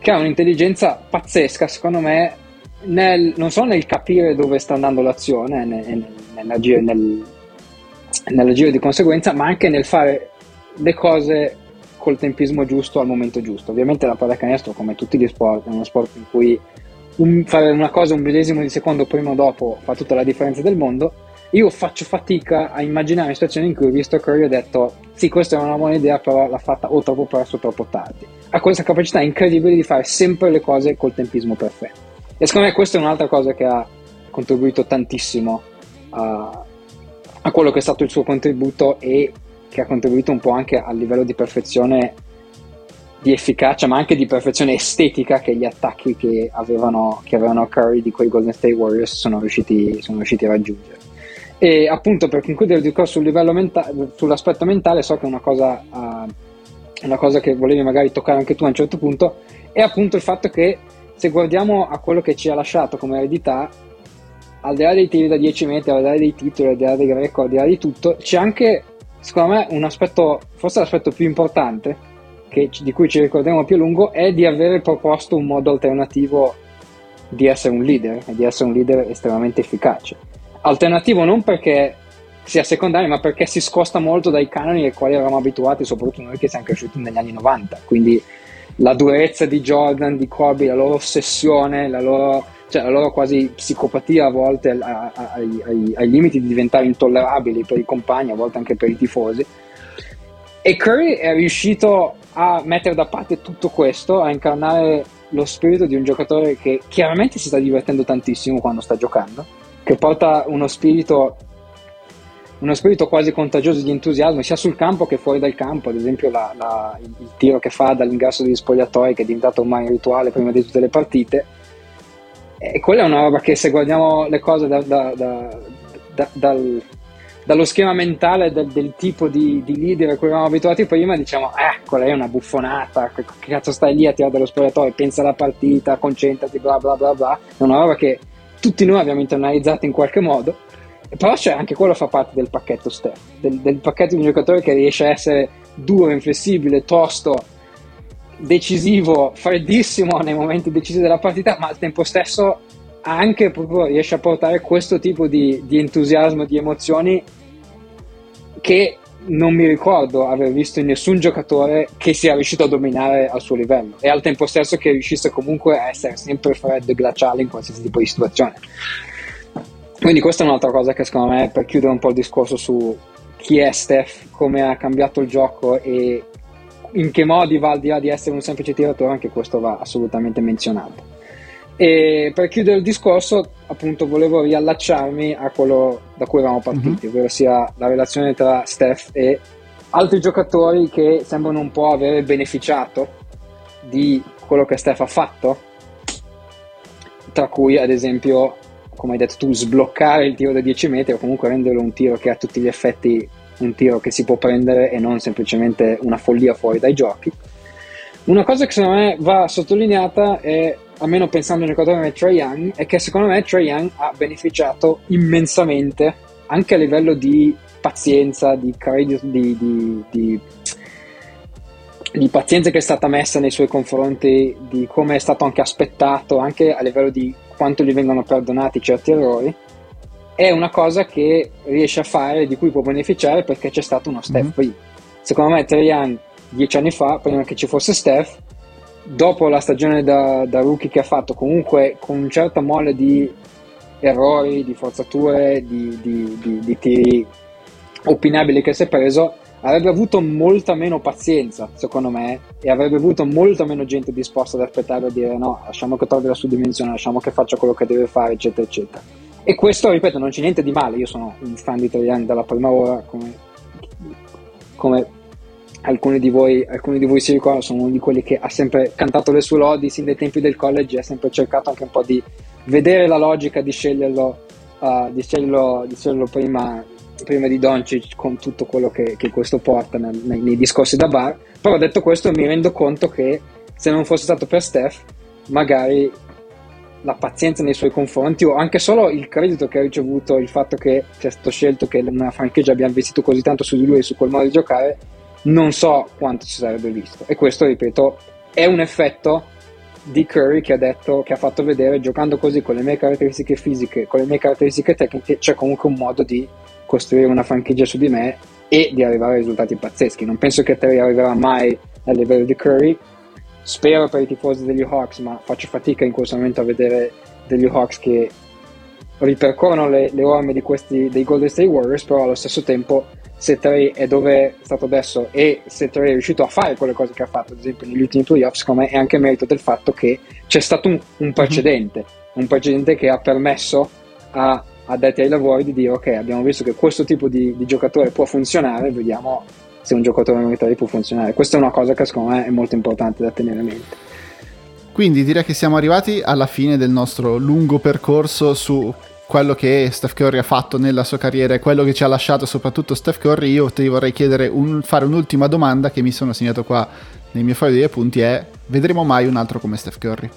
che ha un'intelligenza pazzesca secondo me non solo nel capire dove sta andando l'azione, nell'agire di conseguenza, ma anche nel fare le cose col tempismo giusto al momento giusto. Ovviamente la pallacanestro, come tutti gli sport, è uno sport in cui fare una cosa un millesimo di secondo prima o dopo fa tutta la differenza del mondo. Io faccio fatica a immaginare situazioni in cui ho visto Curry e ho detto sì, questa è una buona idea, però l'ha fatta o troppo presto o troppo tardi. Ha questa capacità incredibile di fare sempre le cose col tempismo perfetto, e secondo me questa è un'altra cosa che ha contribuito tantissimo a quello che è stato il suo contributo, e che ha contribuito un po' anche al livello di perfezione, di efficacia, ma anche di perfezione estetica che gli attacchi che avevano Curry di quei Golden State Warriors sono riusciti a raggiungere. E appunto per concludere il discorso sul livello sull'aspetto mentale, so che è una cosa che volevi magari toccare anche tu a un certo punto, è appunto il fatto che se guardiamo a quello che ci ha lasciato come eredità, al di là dei tiri da 10 metri, al di là dei titoli, al di là dei record, al di là di tutto, c'è anche secondo me un aspetto, forse l'aspetto più importante di cui ci ricordiamo più a lungo, è di avere proposto un modo alternativo di essere un leader, e di essere un leader estremamente efficace. Alternativo non perché sia secondario, ma perché si scosta molto dai canoni ai quali eravamo abituati, soprattutto noi che siamo cresciuti negli anni 90, quindi la durezza di Jordan, di Kobe, la loro ossessione, la loro quasi psicopatia a volte ai limiti di diventare intollerabili per i compagni, a volte anche per i tifosi, e Curry è riuscito a mettere da parte tutto questo, a incarnare lo spirito di un giocatore che chiaramente si sta divertendo tantissimo quando sta giocando, che porta uno spirito quasi contagioso di entusiasmo sia sul campo che fuori dal campo, ad esempio il tiro che fa dall'ingresso degli spogliatoi, che è diventato ormai un rituale prima di tutte le partite. E quella è una roba che, se guardiamo le cose dallo schema mentale del tipo di leader a cui eravamo abituati prima, diciamo quella è una buffonata, che cazzo stai lì a tirare dallo spogliatoio, pensa alla partita, concentrati, bla bla bla bla. È una roba che tutti noi abbiamo internalizzato in qualche modo, però c'è anche quello, fa parte del pacchetto Steph, del pacchetto di un giocatore che riesce a essere duro, inflessibile, tosto, decisivo, freddissimo nei momenti decisivi della partita, ma al tempo stesso anche proprio riesce a portare questo tipo di entusiasmo, di emozioni che non mi ricordo aver visto in nessun giocatore che sia riuscito a dominare al suo livello, e al tempo stesso che riuscisse comunque a essere sempre freddo e glaciale in qualsiasi tipo di situazione. Quindi questa è un'altra cosa che secondo me, per chiudere un po' il discorso su chi è Steph, come ha cambiato il gioco e in che modi va al di là di essere un semplice tiratore, anche questo va assolutamente menzionato. E per chiudere il discorso appunto volevo riallacciarmi a quello da cui eravamo partiti, ovvero sia la relazione tra Steph e altri giocatori che sembrano un po' avere beneficiato di quello che Steph ha fatto, tra cui ad esempio, come hai detto tu, sbloccare il tiro da 10 metri o comunque renderlo un tiro che a tutti gli effetti un tiro che si può prendere e non semplicemente una follia fuori dai giochi. Una cosa che secondo me va sottolineata, è almeno pensando nel giocatore come Trae Young, è che secondo me Trae Young ha beneficiato immensamente anche a livello di pazienza, di credito, di pazienza che è stata messa nei suoi confronti, di come è stato anche aspettato, anche a livello di quanto gli vengono perdonati certi errori. È una cosa che riesce a fare, di cui può beneficiare, perché c'è stato uno Steph prima. Secondo me Trae Young 10 anni fa, prima che ci fosse Steph, dopo la stagione da rookie che ha fatto, comunque con una certa mole di errori, di forzature, di tiri opinabili che si è preso, avrebbe avuto molta meno pazienza, secondo me, e avrebbe avuto molta meno gente disposta ad aspettare, a dire no, lasciamo che trovi la sua dimensione, lasciamo che faccia quello che deve fare, eccetera eccetera. E questo, ripeto, non c'è niente di male, io sono un fan di Trae Young dalla prima ora, come alcuni di voi si ricordano, sono uno di quelli che ha sempre cantato le sue lodi sin dai tempi del college, e ha sempre cercato anche un po' di vedere la logica di sceglierlo prima di Doncic, con tutto quello che questo porta nei discorsi da bar. Però detto questo, mi rendo conto che se non fosse stato per Steph, magari la pazienza nei suoi confronti, o anche solo il credito che ha ricevuto, il fatto che sia stato scelto, che una franchigia abbia investito così tanto su di lui e su quel modo di giocare, non so quanto si sarebbe visto. E questo, ripeto, è un effetto di Curry, che ha fatto vedere, giocando così, con le mie caratteristiche fisiche, con le mie caratteristiche tecniche, c'è comunque un modo di costruire una franchigia su di me e di arrivare a risultati pazzeschi. Non penso che Terry arriverà mai al livello di Curry, spero per i tifosi degli Hawks, ma faccio fatica in questo momento a vedere degli Hawks che ripercorrono le orme di questi dei Golden State Warriors. Però allo stesso tempo, se Terry è dove è stato adesso, e se Terry è riuscito a fare quelle cose che ha fatto, ad esempio negli ultimi playoff, secondo me è anche merito del fatto che c'è stato un precedente che ha permesso a addetti ai lavori di dire ok, abbiamo visto che questo tipo di giocatore può funzionare, vediamo se un giocatore militare può funzionare. Questa è una cosa che secondo me è molto importante da tenere a mente. Quindi direi che siamo arrivati alla fine del nostro lungo percorso su quello che Steph Curry ha fatto nella sua carriera e quello che ci ha lasciato soprattutto Steph Curry. Io ti vorrei chiedere fare un'ultima domanda che mi sono segnato qua nei miei fogli di appunti, è: vedremo mai un altro come Steph Curry?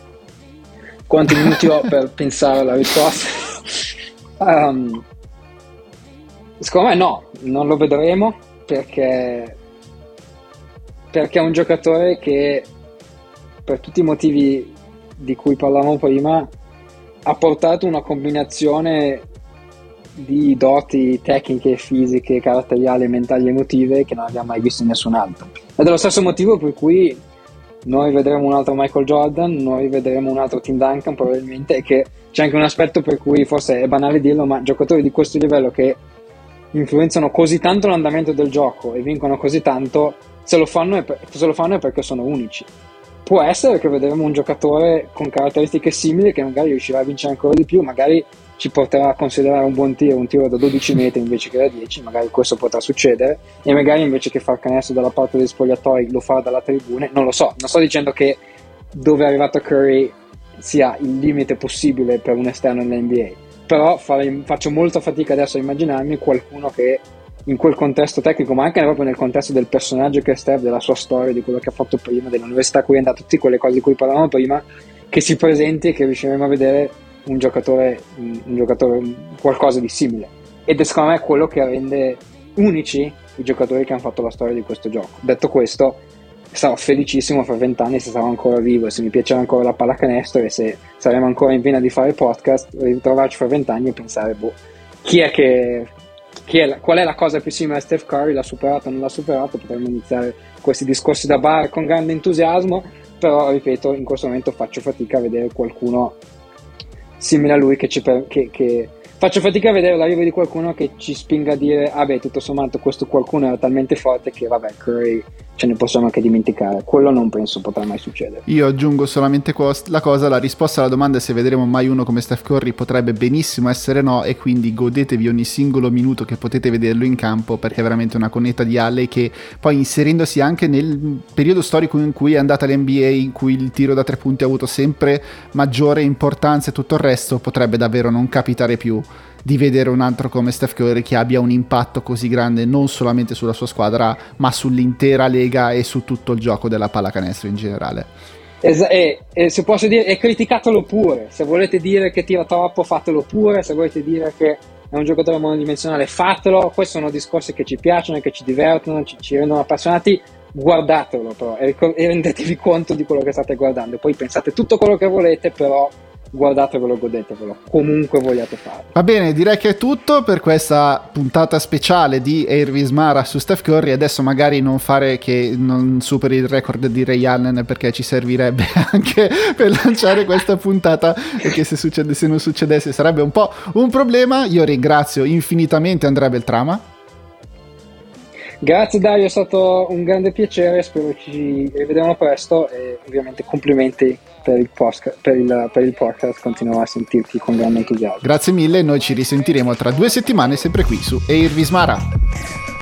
Quanti minuti ho per pensare alla risposta? Secondo me no, non lo vedremo, perché è un giocatore che, per tutti i motivi di cui parlavamo prima, ha portato una combinazione di doti tecniche, fisiche, caratteriali, mentali e emotive che non abbiamo mai visto in nessun altro. Ed è lo stesso motivo per cui noi vedremo un altro Michael Jordan, noi vedremo un altro Tim Duncan probabilmente, che c'è anche un aspetto per cui forse è banale dirlo, ma giocatori di questo livello che influenzano così tanto l'andamento del gioco e vincono così tanto, se lo fanno è perché sono unici. Può essere che vedremo un giocatore con caratteristiche simili che magari riuscirà a vincere ancora di più, magari ci porterà a considerare un buon tiro, un tiro da 12 metri invece che da 10, magari questo potrà succedere, e magari invece che far canestro dalla parte degli spogliatoi lo farà dalla tribuna, non lo so. Non sto dicendo che dove è arrivato Curry sia il limite possibile per un esterno nell'NBA, però faccio molta fatica adesso a immaginarmi qualcuno che in quel contesto tecnico, ma anche proprio nel contesto del personaggio che è Steph, della sua storia, di quello che ha fatto prima, dell'università a cui è andato, tutte quelle cose di cui parlavamo prima, che si presenti e che riusciremo a vedere un giocatore qualcosa di simile. Ed è secondo me quello che rende unici i giocatori che hanno fatto la storia di questo gioco. Detto questo, sarò felicissimo fra 20 anni se sarò ancora vivo, se mi piacerà ancora la pallacanestro e se saremo ancora in vena di fare podcast, ritrovarci fra 20 anni e pensare qual è la cosa più simile a Steph Curry, l'ha superato o non l'ha superato. Potremmo iniziare questi discorsi da bar con grande entusiasmo, però ripeto, in questo momento faccio fatica a vedere qualcuno simile a lui che faccio fatica a vedere l'arrivo di qualcuno che ci spinga a dire ah beh, tutto sommato questo qualcuno era talmente forte che vabbè, Curry ce ne possiamo anche dimenticare, quello non penso potrà mai succedere. Io aggiungo solamente la risposta alla domanda è se vedremo mai uno come Steph Curry potrebbe benissimo essere no, e quindi godetevi ogni singolo minuto che potete vederlo in campo, perché è veramente una connetta di Alley che poi, inserendosi anche nel periodo storico in cui è andata l'NBA, in cui il tiro da tre punti ha avuto sempre maggiore importanza e tutto il resto, potrebbe davvero non capitare più di vedere un altro come Steph Curry che abbia un impatto così grande non solamente sulla sua squadra ma sull'intera lega e su tutto il gioco della pallacanestro in generale. Se posso dire, e criticatelo pure, se volete dire che tira troppo fatelo pure, se volete dire che è un giocatore monodimensionale fatelo, questi sono discorsi che ci piacciono, che ci divertono, ci rendono appassionati, guardatelo però e rendetevi conto di quello che state guardando, poi pensate tutto quello che volete, però guardatevelo, godetevelo, comunque vogliate farlo. Va bene, direi che è tutto per questa puntata speciale di Air Vismara su Steph Curry. Adesso magari non fare che non superi il record di Ray Allen, perché ci servirebbe anche per lanciare questa puntata, perché se non succedesse sarebbe un po' un problema. Io ringrazio infinitamente Andrea Beltrama. Grazie Dario, è stato un grande piacere, spero ci rivediamo presto e ovviamente complimenti per il podcast, continuo a sentirti con grande entusiasmo. Grazie mille, noi ci risentiremo tra 2 settimane sempre qui su Air Vismara.